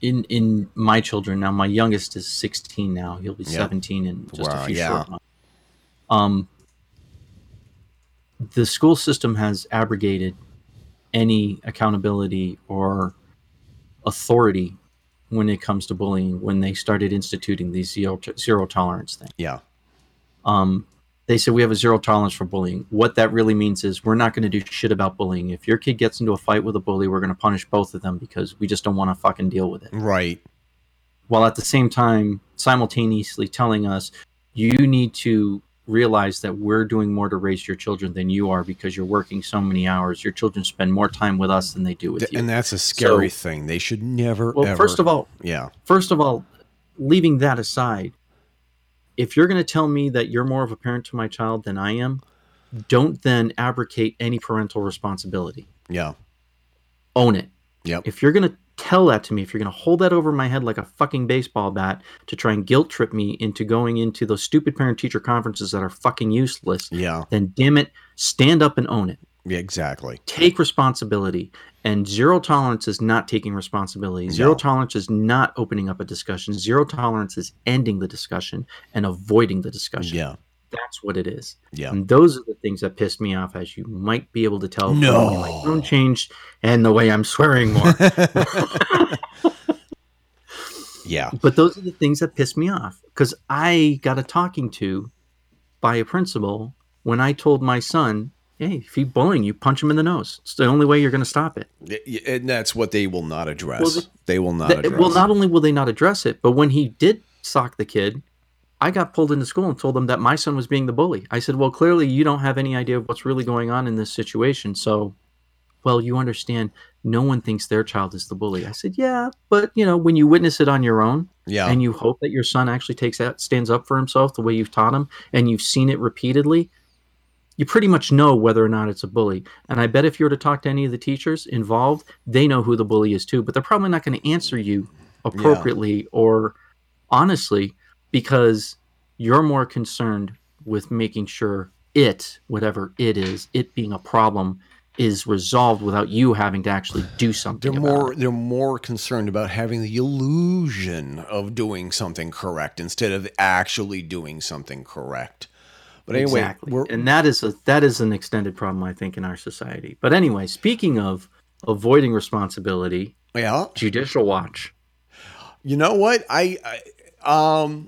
in in my children now, my youngest is sixteen now. He'll be yep. seventeen in just wow, a few yeah. short months. Um, the school system has abrogated any accountability or authority when it comes to bullying when they started instituting these zero, zero tolerance things. Yeah. Um. They said we have a zero tolerance for bullying. What that really means is we're not going to do shit about bullying. If your kid gets into a fight with a bully, we're going to punish both of them because we just don't want to fucking deal with it. Right. While at the same time, simultaneously telling us you need to realize that we're doing more to raise your children than you are because you're working so many hours. Your children spend more time with us than they do with you. And that's a scary so, thing. They should never, well, ever. First of all, yeah. First of all, leaving that aside, if you're going to tell me that you're more of a parent to my child than I am, don't then abrogate any parental responsibility. Yeah. Own it. Yep. If you're going to tell that to me, if you're going to hold that over my head like a fucking baseball bat to try and guilt trip me into going into those stupid parent-teacher conferences that are fucking useless, yeah. then damn it, stand up and own it. Yeah, exactly. Take responsibility. And zero tolerance is not taking responsibility. Zero no. tolerance is not opening up a discussion. Zero tolerance is ending the discussion and avoiding the discussion. Yeah. That's what it is. Yeah. And those are the things that pissed me off, as you might be able to tell no. from my tone change and the way I'm swearing more. yeah. But those are the things that pissed me off because I got a talking to by a principal when I told my son, hey, if he's bullying you, punch him in the nose. It's the only way you're going to stop it. And that's what they will not address. Well, the, they will not the, address Well, not only will they not address it, but when he did sock the kid, I got pulled into school and told them that my son was being the bully. I said, well, clearly you don't have any idea of what's really going on in this situation. So, well, you understand no one thinks their child is the bully. I said, yeah, but, you know, when you witness it on your own yeah. and you hope that your son actually takes that, stands up for himself the way you've taught him and you've seen it repeatedly, you pretty much know whether or not it's a bully. And I bet if you were to talk to any of the teachers involved, they know who the bully is too, but they're probably not going to answer you appropriately yeah. or honestly because you're more concerned with making sure it, whatever it is, it being a problem is resolved without you having to actually do something. They're about more it. They're more concerned about having the illusion of doing something correct instead of actually doing something correct. But anyway, exactly. we're, and that is a that is an extended problem, I think, in our society. But anyway, speaking of avoiding responsibility, yeah. Judicial Watch. You know what? I, I um,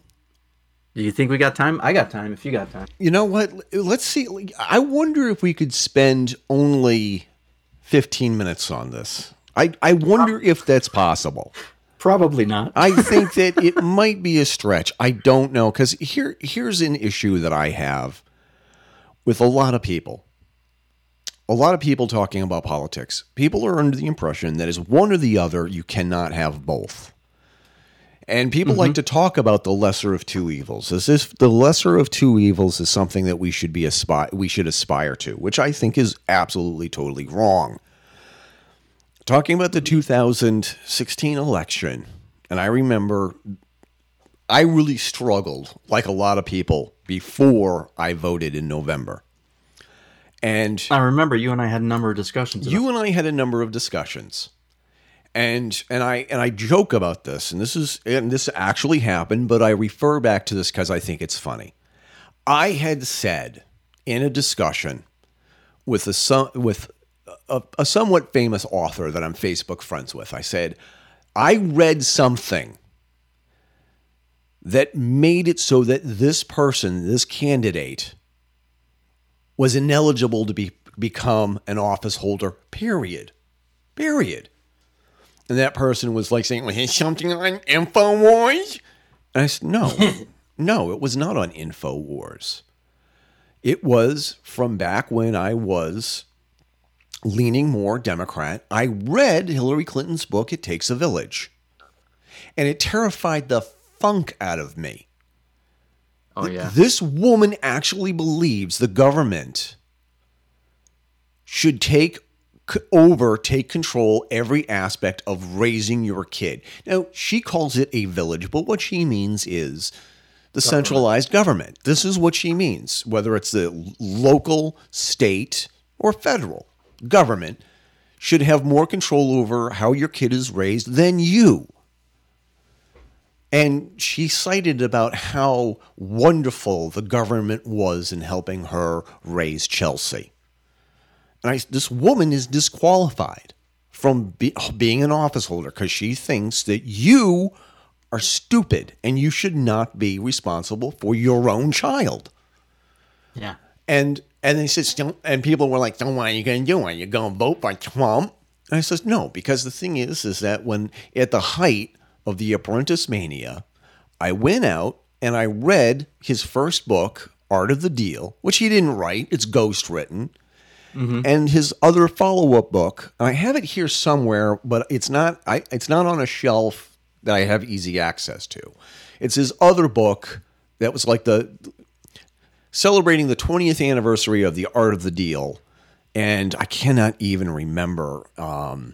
do you think we got time? I got time. If you got time, you know what? Let's see. I wonder if we could spend only fifteen minutes on this. I I wonder Probably. if that's possible. Probably not. I think that it might be a stretch. I don't know. Because here, here's an issue that I have with a lot of people. A lot of people talking about politics. People are under the impression that is one or the other. You cannot have both. And people mm-hmm. like to talk about the lesser of two evils. As if the lesser of two evils is something that we should be aspire, we should aspire to, which I think is absolutely totally wrong. Talking about the two thousand sixteen election, and I remember I really struggled, like a lot of people, before I voted in November. And I remember you and I had a number of discussions. You and I had a number of discussions. And and I and I joke about this, and this is and this actually happened, but I refer back to this because I think it's funny. I had said in a discussion with a with a, a somewhat famous author that I'm Facebook friends with, I said, I read something that made it so that this person, this candidate, was ineligible to be become an office holder. Period. Period. And that person was like saying, well, here's something on InfoWars? And I said, no, no, it was not on InfoWars. It was from back when I was leaning more Democrat. I read Hillary Clinton's book, It Takes a Village. And it terrified the funk out of me. Oh, yeah. This woman actually believes the government should take over, take control every aspect of raising your kid. Now, she calls it a village, but what she means is the government. Centralized government. This is what she means, whether it's the local, state, or federal government should have more control over how your kid is raised than you. And she cited about how wonderful the government was in helping her raise Chelsea. And I, this woman is disqualified from be, being an office holder because she thinks that you are stupid and you should not be responsible for your own child. Yeah. And and they said, and people were like, "Then why are you going to do it? Are you going to vote for Trump?" And I said, "No, because the thing is, is that when at the height of the Apprentice mania, I went out and I read his first book, Art of the Deal, which he didn't write; it's ghostwritten." Mm-hmm. And his other follow-up book, and I have it here somewhere, but it's not I, it's not on a shelf that I have easy access to. It's his other book that was like the celebrating the twentieth anniversary of The Art of the Deal, and I cannot even remember. Um,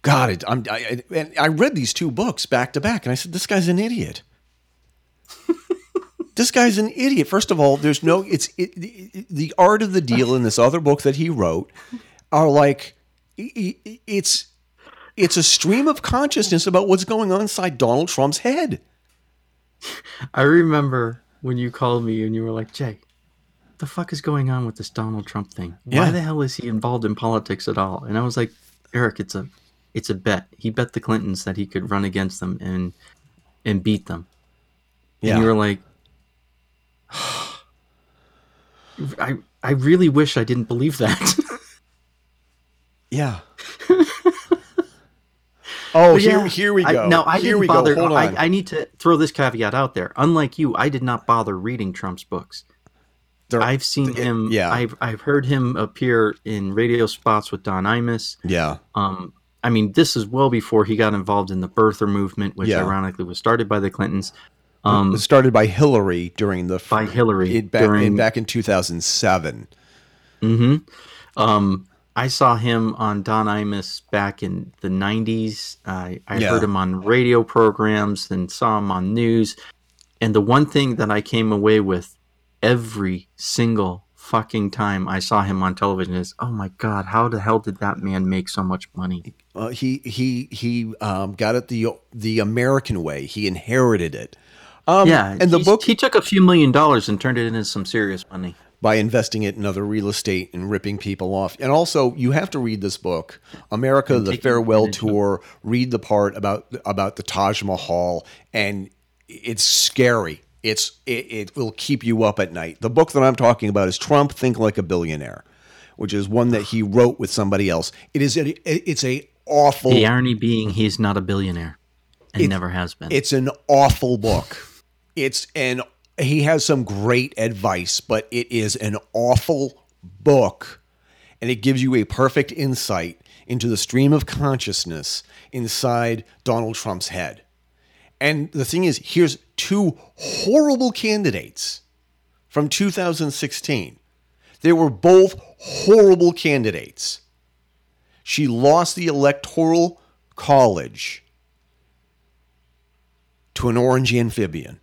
God, it, I'm, I, I, I read these two books back to back, and I said, this guy's an idiot. This guy's an idiot. First of all, there's no, it's it, the, the Art of the Deal in this other book that he wrote are like, it's, it's a stream of consciousness about what's going on inside Donald Trump's head. I remember when you called me and you were like, Jay, what the fuck is going on with this Donald Trump thing? Why yeah. the hell is he involved in politics at all? And I was like, Eric, it's a, it's a bet. He bet the Clintons that he could run against them and, and beat them. Yeah. And you were like, I I really wish I didn't believe that. Yeah. Oh, yeah. Here, here we go. I, no, I here didn't bother. I, I need to throw this caveat out there. Unlike you, I did not bother reading Trump's books. They're, I've seen it, him. Yeah. I've I've heard him appear in radio spots with Don Imus. Yeah. Um. I mean, this is well before he got involved in the birther movement, which yeah. ironically was started by the Clintons. Um, it started by Hillary during the by Hillary it back, during, it back in two thousand seven. Mm-hmm. Um, I saw him on Don Imus back in the nineties. Uh, I yeah. heard him on radio programs and saw him on news. And the one thing that I came away with every single fucking time I saw him on television is, oh my God, how the hell did that man make so much money? Uh, he he he um, got it the the American way. He inherited it. Um, yeah, and the book he took a few million dollars and turned it into some serious money by investing it in other real estate and ripping people off. And also, you have to read this book, America: The Farewell Tour. Read the part about about the Taj Mahal, and it's scary. It's it, it will keep you up at night. The book that I'm talking about is Trump: Think Like a Billionaire, which is one that he wrote with somebody else. It is a, it's a awful. The irony being, he's not a billionaire, and it, never has been. It's an awful book. It's an, he has some great advice, but it is an awful book, and it gives you a perfect insight into the stream of consciousness inside Donald Trump's head. And the thing is, here's two horrible candidates from two thousand sixteen. They were both horrible candidates. She lost the Electoral College to an orange amphibian.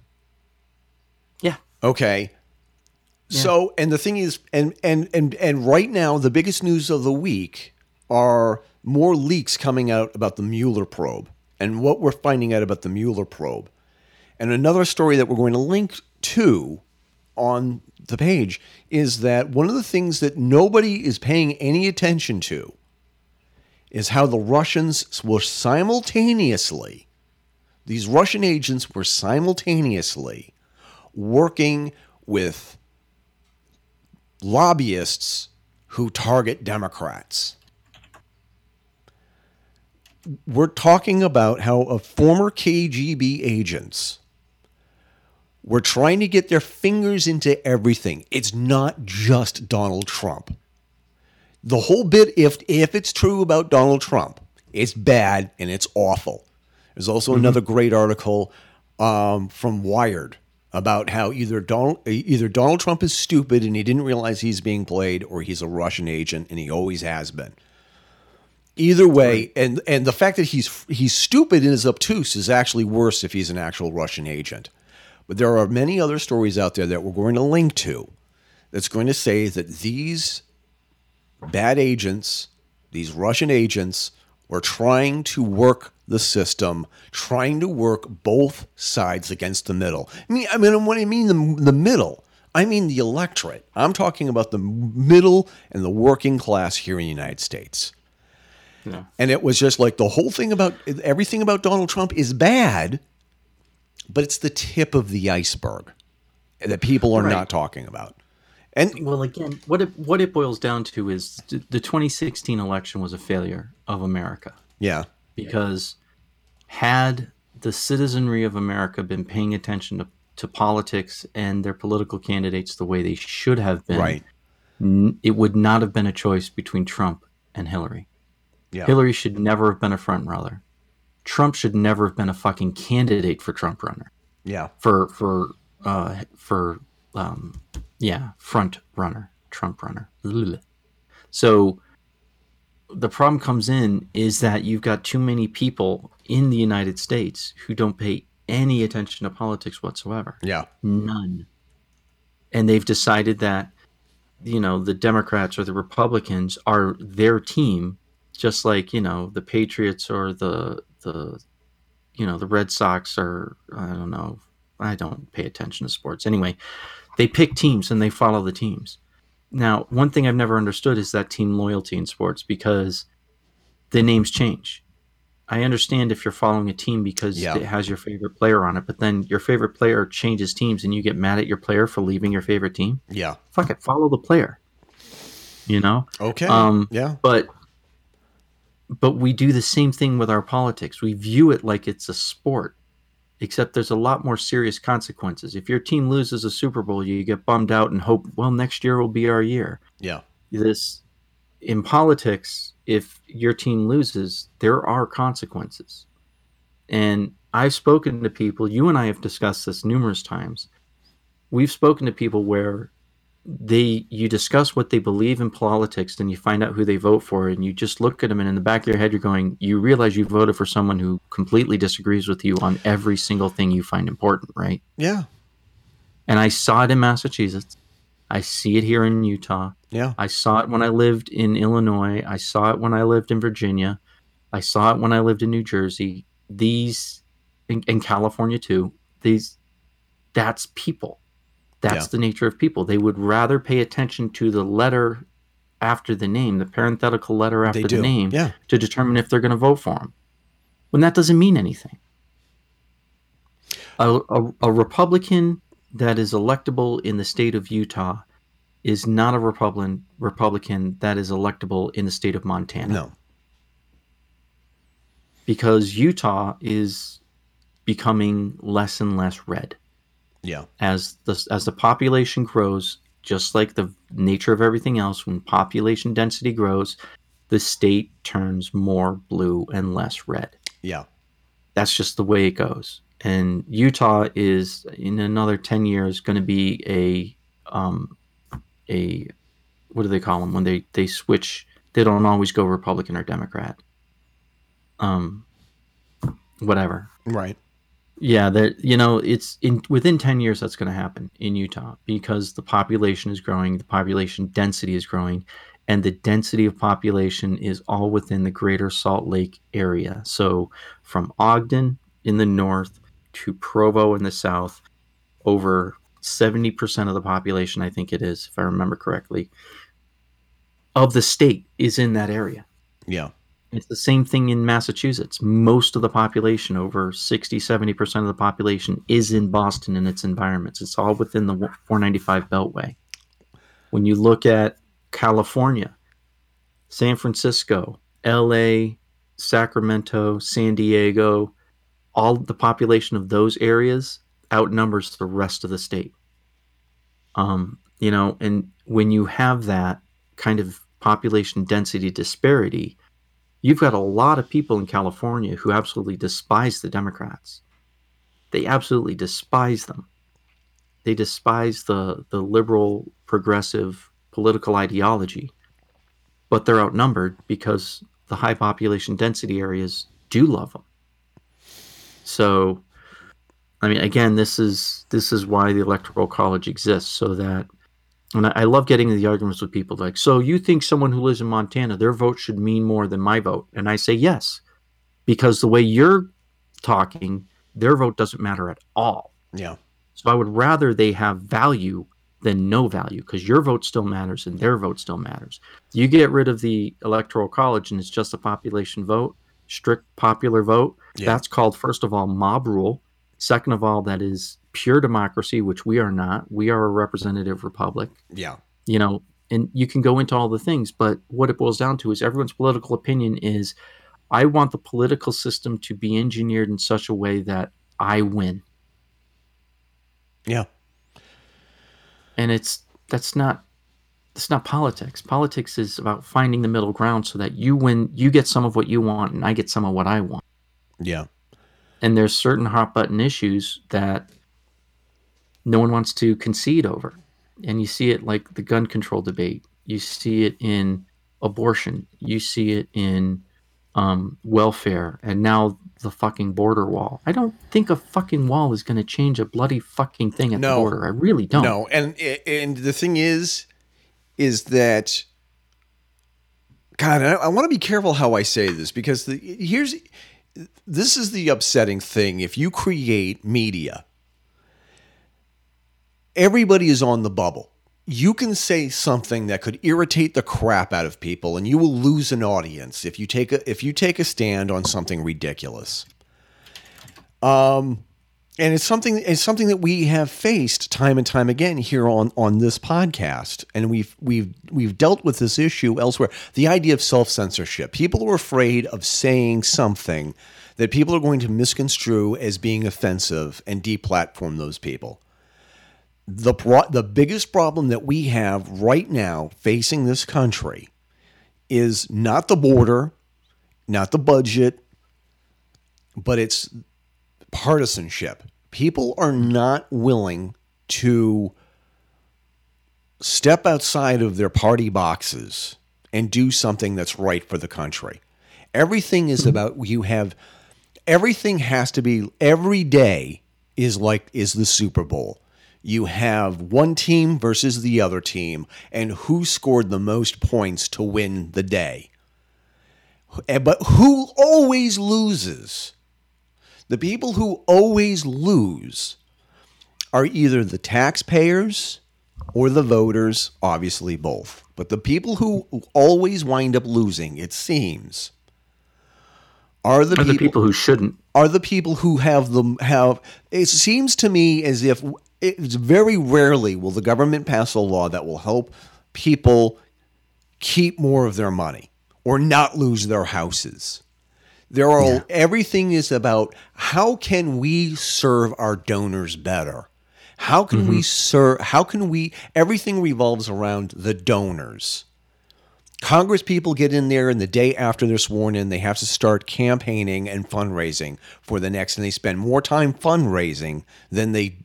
Yeah. Okay. Yeah. So, and the thing is, and, and, and, and right now, the biggest news of the week are more leaks coming out about the Mueller probe and what we're finding out about the Mueller probe. And another story that we're going to link to on the page is that one of the things that nobody is paying any attention to is how the Russians were simultaneously, these Russian agents were simultaneously working with lobbyists who target Democrats. We're talking about how a former K G B agents were trying to get their fingers into everything. It's not just Donald Trump. The whole bit, if if it's true about Donald Trump, it's bad and it's awful. There's also mm-hmm. another great article um, from Wired about how either Donald, either Donald Trump is stupid and he didn't realize he's being played, or he's a Russian agent and he always has been. Either way, and and the fact that he's he's stupid and is obtuse is actually worse if he's an actual Russian agent. But there are many other stories out there that we're going to link to that's going to say that these bad agents, these Russian agents, were trying to work the system, trying to work both sides against the middle. I mean, I mean, when I mean the, the middle, I mean the electorate. I'm talking about the middle and the working class here in the United States. No. And it was just like the whole thing about everything about Donald Trump is bad, but it's the tip of the iceberg that people are right. not talking about. And well, again, what it, what it boils down to is the twenty sixteen election was a failure of America. Yeah. Because had the citizenry of America been paying attention to, to politics and their political candidates the way they should have been, right. n- it would not have been a choice between Trump and Hillary. Yeah. Hillary should never have been a front runner. Trump should never have been a fucking candidate for Trump runner. Yeah. For, for, uh, for, um, yeah, front runner, Trump runner. So the problem comes in is that you've got too many people in the United States who don't pay any attention to politics whatsoever. Yeah. None. And they've decided that, you know, the Democrats or the Republicans are their team, just like, you know, the Patriots or the, the, you know, the Red Sox or I don't know, I don't pay attention to sports. Anyway, they pick teams and they follow the teams. Now, one thing I've never understood is that team loyalty in sports, because the names change. I understand if you're following a team because yeah. it has your favorite player on it, but then your favorite player changes teams and you get mad at your player for leaving your favorite team. Yeah. Fuck it. Follow the player, you know? Okay. Um, yeah. But, but we do the same thing with our politics. We view it like it's a sport, except there's a lot more serious consequences. If your team loses a Super Bowl, you get bummed out and hope, well, next year will be our year. Yeah. This in politics, if your team loses, there are consequences. And I've spoken to people, you and I have discussed this numerous times. We've spoken to people where they you discuss what they believe in politics, and you find out who they vote for, and you just look at them, and in the back of your head you're going, you realize you voted for someone who completely disagrees with you on every single thing you find important, right? Yeah. And I saw it in Massachusetts. I see it here in Utah. Yeah. I saw it when I lived in Illinois. I saw it when I lived in Virginia. I saw it when I lived in New Jersey. These in, in California too. These that's people. That's yeah. the nature of people. They would rather pay attention to the letter after the name, the parenthetical letter after the name, yeah. to determine if they're going to vote for them. When that doesn't mean anything. A, a, a Republican that is electable in the state of Utah is not a Republican Republican that is electable in the state of Montana. No. Because Utah is becoming less and less red. Yeah. As the as the population grows, just like the nature of everything else, when population density grows, the state turns more blue and less red. Yeah. That's just the way it goes. And Utah is in another ten years going to be a um a what do they call them when they they switch? They don't always go Republican or Democrat. Um. Whatever. Right. Yeah, that you know, it's in within ten years that's going to happen in Utah because the population is growing, the population density is growing, and the density of population is all within the greater Salt Lake area. So from Ogden in the north to Provo in the south, over seventy percent of the population, I think it is, if I remember correctly, of the state is in that area. Yeah. It's the same thing in Massachusetts. Most of the population, over sixty, seventy percent of the population, is in Boston and its environments. It's all within the four ninety-five Beltway. When you look at California, San Francisco, L A, Sacramento, San Diego, all the population of those areas outnumbers the rest of the state. Um, you know, and when you have that kind of population density disparity, you've got a lot of people in California who absolutely despise the Democrats. They absolutely despise them. They despise the, the liberal, progressive political ideology. But they're outnumbered because the high population density areas do love them. So, I mean, again, this is this is why the Electoral College exists, so that... And I love getting the arguments with people like, so you think someone who lives in Montana, their vote should mean more than my vote? And I say yes, because the way you're talking, their vote doesn't matter at all. Yeah. So I would rather they have value than no value, because your vote still matters and their vote still matters. You get rid of the Electoral College and it's just a population vote, strict popular vote. Yeah. That's called, first of all, mob rule. Second of all, that is pure democracy, which we are not. We are a representative republic. Yeah. You know, and you can go into all the things, but what it boils down to is everyone's political opinion is, I want the political system to be engineered in such a way that I win. Yeah. And it's, that's not, that's not politics. Politics is about finding the middle ground so that you win, you get some of what you want and I get some of what I want. Yeah. And there's certain hot button issues that no one wants to concede over. And you see it like the gun control debate. You see it in abortion. You see it in um, welfare. And now the fucking border wall. I don't think a fucking wall is going to change a bloody fucking thing at no, the border. I really don't. No. And, and the thing is, is that, God, I, I want to be careful how I say this, because the, here's... This is the upsetting thing. If you create media, everybody is on the bubble. You can say something that could irritate the crap out of people, and you will lose an audience if you take a if you take a stand on something ridiculous. Um, and it's something it's something that we have faced time and time again here on on this podcast, and we've we've we've dealt with this issue elsewhere. The idea of self-censorship. People are afraid of saying something that people are going to misconstrue as being offensive and deplatform those people. The pro- the biggest problem that we have right now facing this country is not the border, not the budget, but it's partisanship. People are not willing to step outside of their party boxes and do something that's right for the country. Everything is about you have everything has to be every day is like is the Super Bowl. You have one team versus the other team, and who scored the most points to win the day. But who always loses? The people who always lose are either the taxpayers or the voters, obviously both. But the people who always wind up losing, it seems, are the, are people, the people who shouldn't. Are the people who have the have. It seems to me as if... It's very rarely will the government pass a law that will help people keep more of their money or not lose their houses. There are yeah. Everything is about how can we serve our donors better? How can mm-hmm. we serve? How can we? Everything revolves around the donors. Congress people get in there, and the day after they're sworn in, they have to start campaigning and fundraising for the next, and they spend more time fundraising than they.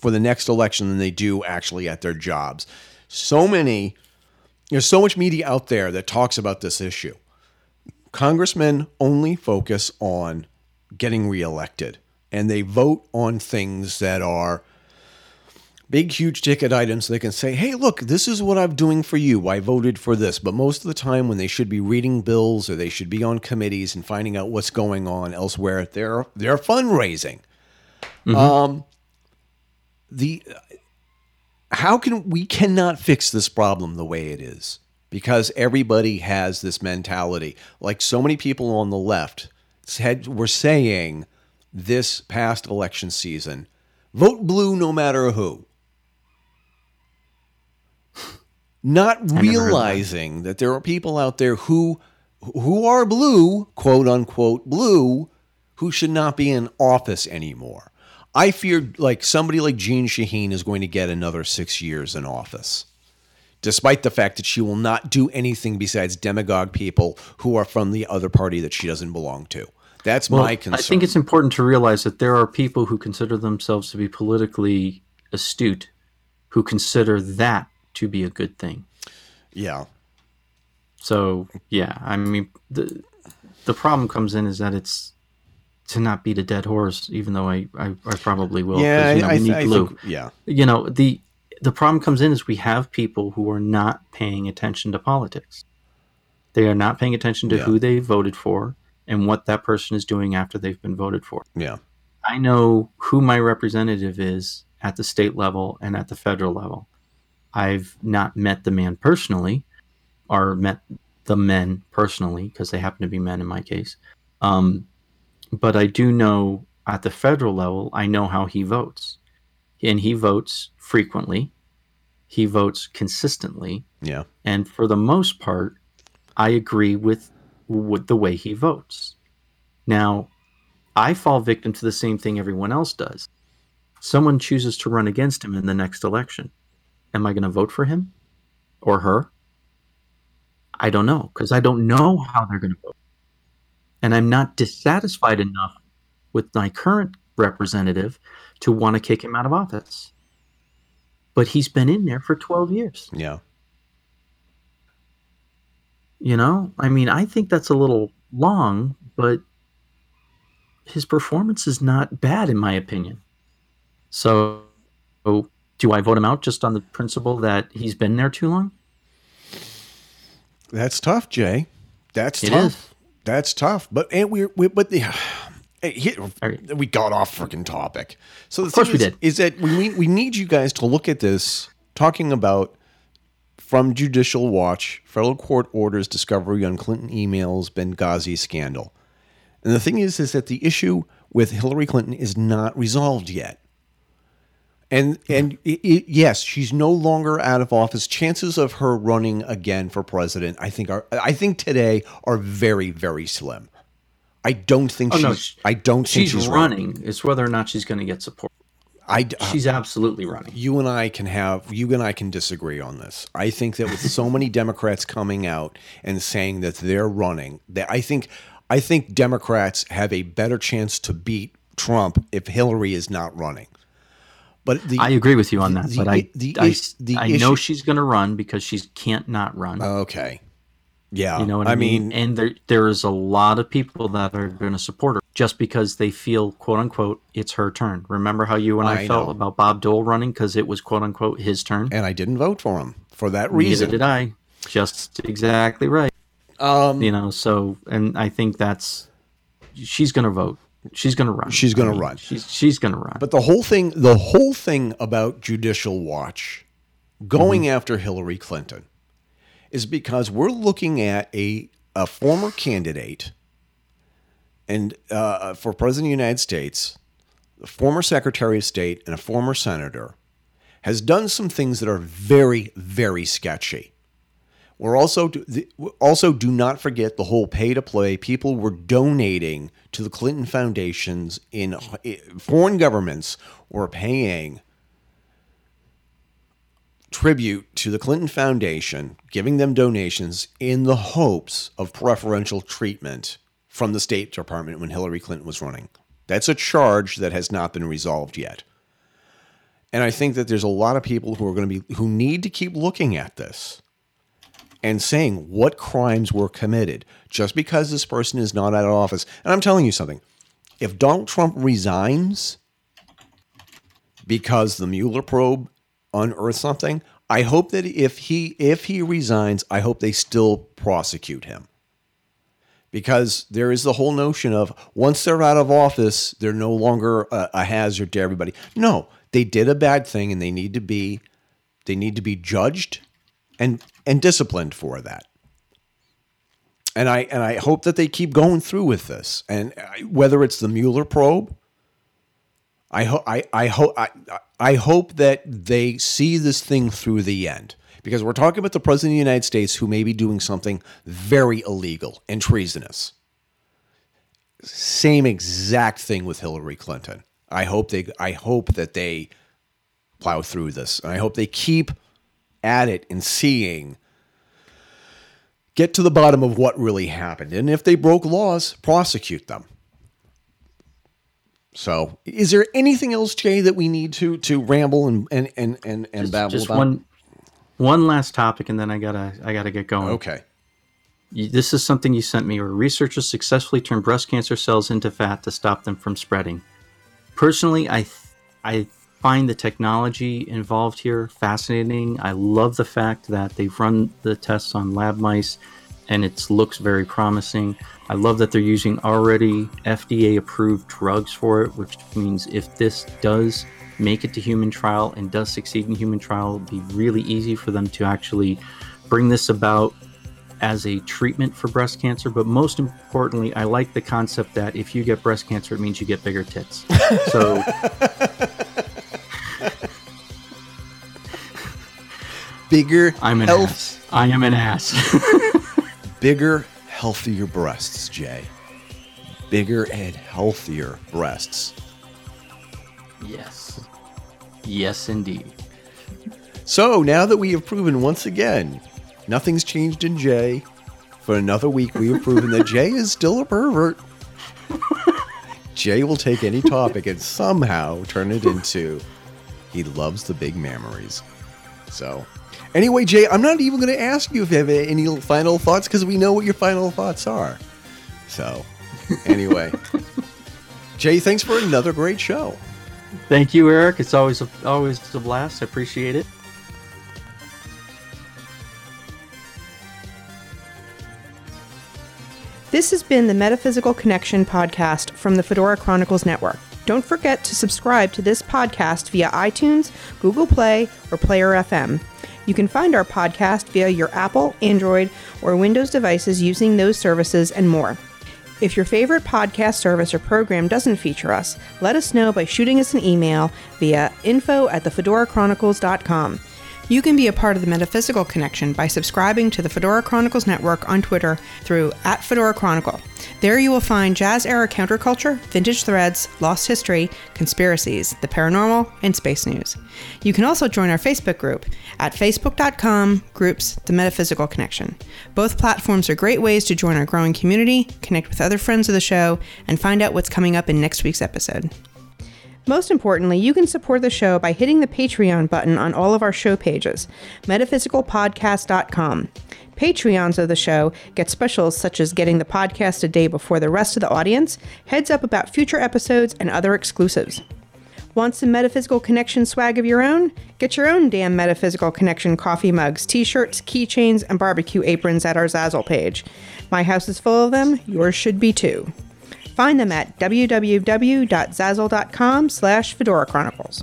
for the next election than they do actually at their jobs. So many, there's so much media out there that talks about this issue. Congressmen only focus on getting reelected, and they vote on things that are big, huge ticket items. They can say, hey, look, this is what I'm doing for you. I voted for this. But most of the time when they should be reading bills or they should be on committees and finding out what's going on elsewhere, they're, they're fundraising. Mm-hmm. Um, the how can we cannot fix this problem the way it is? Because everybody has this mentality. Like so many people on the left said, were saying this past election season, vote blue no matter who. Not realizing that there are people out there who who are blue, quote unquote blue, who should not be in office anymore. I fear like somebody like Jeanne Shaheen is going to get another six years in office, despite the fact that she will not do anything besides demagogue people who are from the other party that she doesn't belong to. That's well, my concern. I think it's important to realize that there are people who consider themselves to be politically astute who consider that to be a good thing. Yeah. So, yeah, I mean, the the problem comes in is that it's to not beat a dead horse, even though I, I, I probably will. Yeah, you know, I, we need I glue. Think, yeah. You know, the the problem comes in is we have people who are not paying attention to politics. They are not paying attention to yeah. who they voted for and what that person is doing after they've been voted for. Yeah. I know who my representative is at the state level and at the federal level. I've not met the man personally, or met the men personally, because they happen to be men in my case. Um, but I do know at the federal level, I know how he votes. And he votes frequently. He votes consistently. Yeah. And for the most part, I agree with with the way he votes. Now, I fall victim to the same thing everyone else does. Someone chooses to run against him in the next election. Am I going to vote for him or her? I don't know, because I don't know how they're going to vote. And I'm not dissatisfied enough with my current representative to want to kick him out of office. But he's been in there for twelve years. Yeah. You know, I mean, I think that's a little long, but his performance is not bad, in my opinion. So do I vote him out just on the principle that he's been there too long? That's tough, Jay. That's it tough. Is. That's tough. But and we, we but the he, we got off freaking topic. So the of course thing we is, did. Is that we we need you guys to look at this, talking about from Judicial Watch, federal court orders discovery on Clinton emails, Benghazi scandal. And the thing is, is that the issue with Hillary Clinton is not resolved yet. And and it, it, yes, she's no longer out of office. Chances of her running again for president, I think, are I think today are very, very slim. I don't think oh, she's. No, she, I don't she's think she's running. running. It's whether or not she's going to get support. I, uh, she's absolutely running. You and I can have you and I can disagree on this. I think that with so many Democrats coming out and saying that they're running, that I think I think Democrats have a better chance to beat Trump if Hillary is not running. But the, I agree with you on that. The, but I the, I, the I, I know she's going to run because she can't not run. Okay. Yeah. You know what I, I mean? mean? And there there is a lot of people that are going to support her just because they feel, quote unquote, it's her turn. Remember how you and I, I felt know. about Bob Dole running because it was, quote unquote, his turn? And I didn't vote for him for that reason. Neither did I. Just exactly right. Um, you know, so, and I think that's, she's going to vote. She's going to run. She's going to run. She's, she's going to run. But the whole thing, the whole thing about Judicial Watch going mm-hmm. after Hillary Clinton is because we're looking at a, a former candidate and uh, for president of the United States, the former secretary of state and a former senator has done some things that are very, very sketchy. We're also, also do not forget the whole pay to play. People were donating to the Clinton foundations in foreign governments were paying tribute to the Clinton Foundation, giving them donations in the hopes of preferential treatment from the State Department when Hillary Clinton was running. That's a charge that has not been resolved yet. And I think that there's a lot of people who are going to be, who need to keep looking at this and saying what crimes were committed just because this person is not out of office. And I'm telling you something, if Donald Trump resigns because the Mueller probe unearth something. I hope that if he if he resigns, I hope they still prosecute him. Because there is the whole notion of once they're out of office, they're no longer a, a hazard to everybody. No, they did a bad thing and they need to be they need to be judged and and disciplined for that. And I and I hope that they keep going through with this. And whether it's the Mueller probe, I hope I I hope I, I hope that they see this thing through the end. Because we're talking about the president of the United States who may be doing something very illegal and treasonous. Same exact thing with Hillary Clinton. I hope they I hope that they plow through this. And I hope they keep at it and seeing get to the bottom of what really happened. And if they broke laws, prosecute them. So is there anything else, Jay, that we need to to ramble and and and and, and just, babble just about? One- One last topic, and then I gotta I gotta get going. Okay. You, this is something you sent me, where researchers successfully turned breast cancer cells into fat to stop them from spreading. Personally, I th- I find the technology involved here fascinating. I love the fact that they've run the tests on lab mice, and it looks very promising. I love that they're using already F D A-approved drugs for it, which means if this does make it to human trial and does succeed in human trial, it'd be really easy for them to actually bring this about as a treatment for breast cancer. But most importantly, I like the concept that if you get breast cancer, it means you get bigger tits. So bigger, I'm an health. ass. I am an ass. Bigger, healthier breasts, Jay. Bigger and healthier breasts. Yes. Yes, indeed. So now that we have proven once again, nothing's changed in Jay. For another week, we have proven that Jay is still a pervert. Jay will take any topic and somehow turn it into he loves the big mammaries. So anyway, Jay, I'm not even going to ask you if you have any final thoughts because we know what your final thoughts are. So anyway, Jay, thanks for another great show. Thank you, Eric. It's always a, always a blast. I appreciate it. This has been the Metaphysical Connection podcast from the Fedora Chronicles Network. Don't forget to subscribe to this podcast via iTunes, Google Play, or Player F M. You can find our podcast via your Apple, Android, or Windows devices using those services and more. If your favorite podcast service or program doesn't feature us, let us know by shooting us an email via info at the fedora chronicles dot com. You can be a part of the Metaphysical Connection by subscribing to the Fedora Chronicles Network on Twitter through at Fedora Chronicle. There you will find jazz-era counterculture, vintage threads, lost history, conspiracies, the paranormal, and space news. You can also join our Facebook group at facebook dot com groups The Metaphysical Connection. Both platforms are great ways to join our growing community, connect with other friends of the show, and find out what's coming up in next week's episode. Most importantly, you can support the show by hitting the Patreon button on all of our show pages, metaphysical podcast dot com. Patreons of the show get specials such as getting the podcast a day before the rest of the audience, heads up about future episodes, and other exclusives. Want some Metaphysical Connection swag of your own? Get your own damn Metaphysical Connection coffee mugs, t-shirts, keychains, and barbecue aprons at our Zazzle page. My house is full of them. Yours should be too. Find them at w w w dot zazzle dot com slash Fedora Chronicles.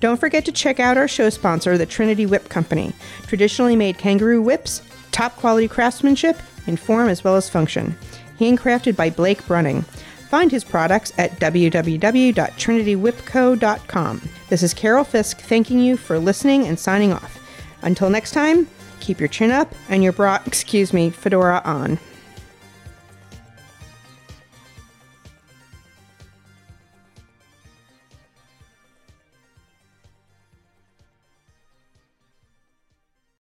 Don't forget to check out our show sponsor, the Trinity Whip Company. Traditionally made kangaroo whips, top quality craftsmanship in form as well as function. Handcrafted by Blake Brunning. Find his products at w w w dot trinity whip co dot com. This is Carol Fisk thanking you for listening and signing off. Until next time, keep your chin up and your bra, excuse me, fedora on.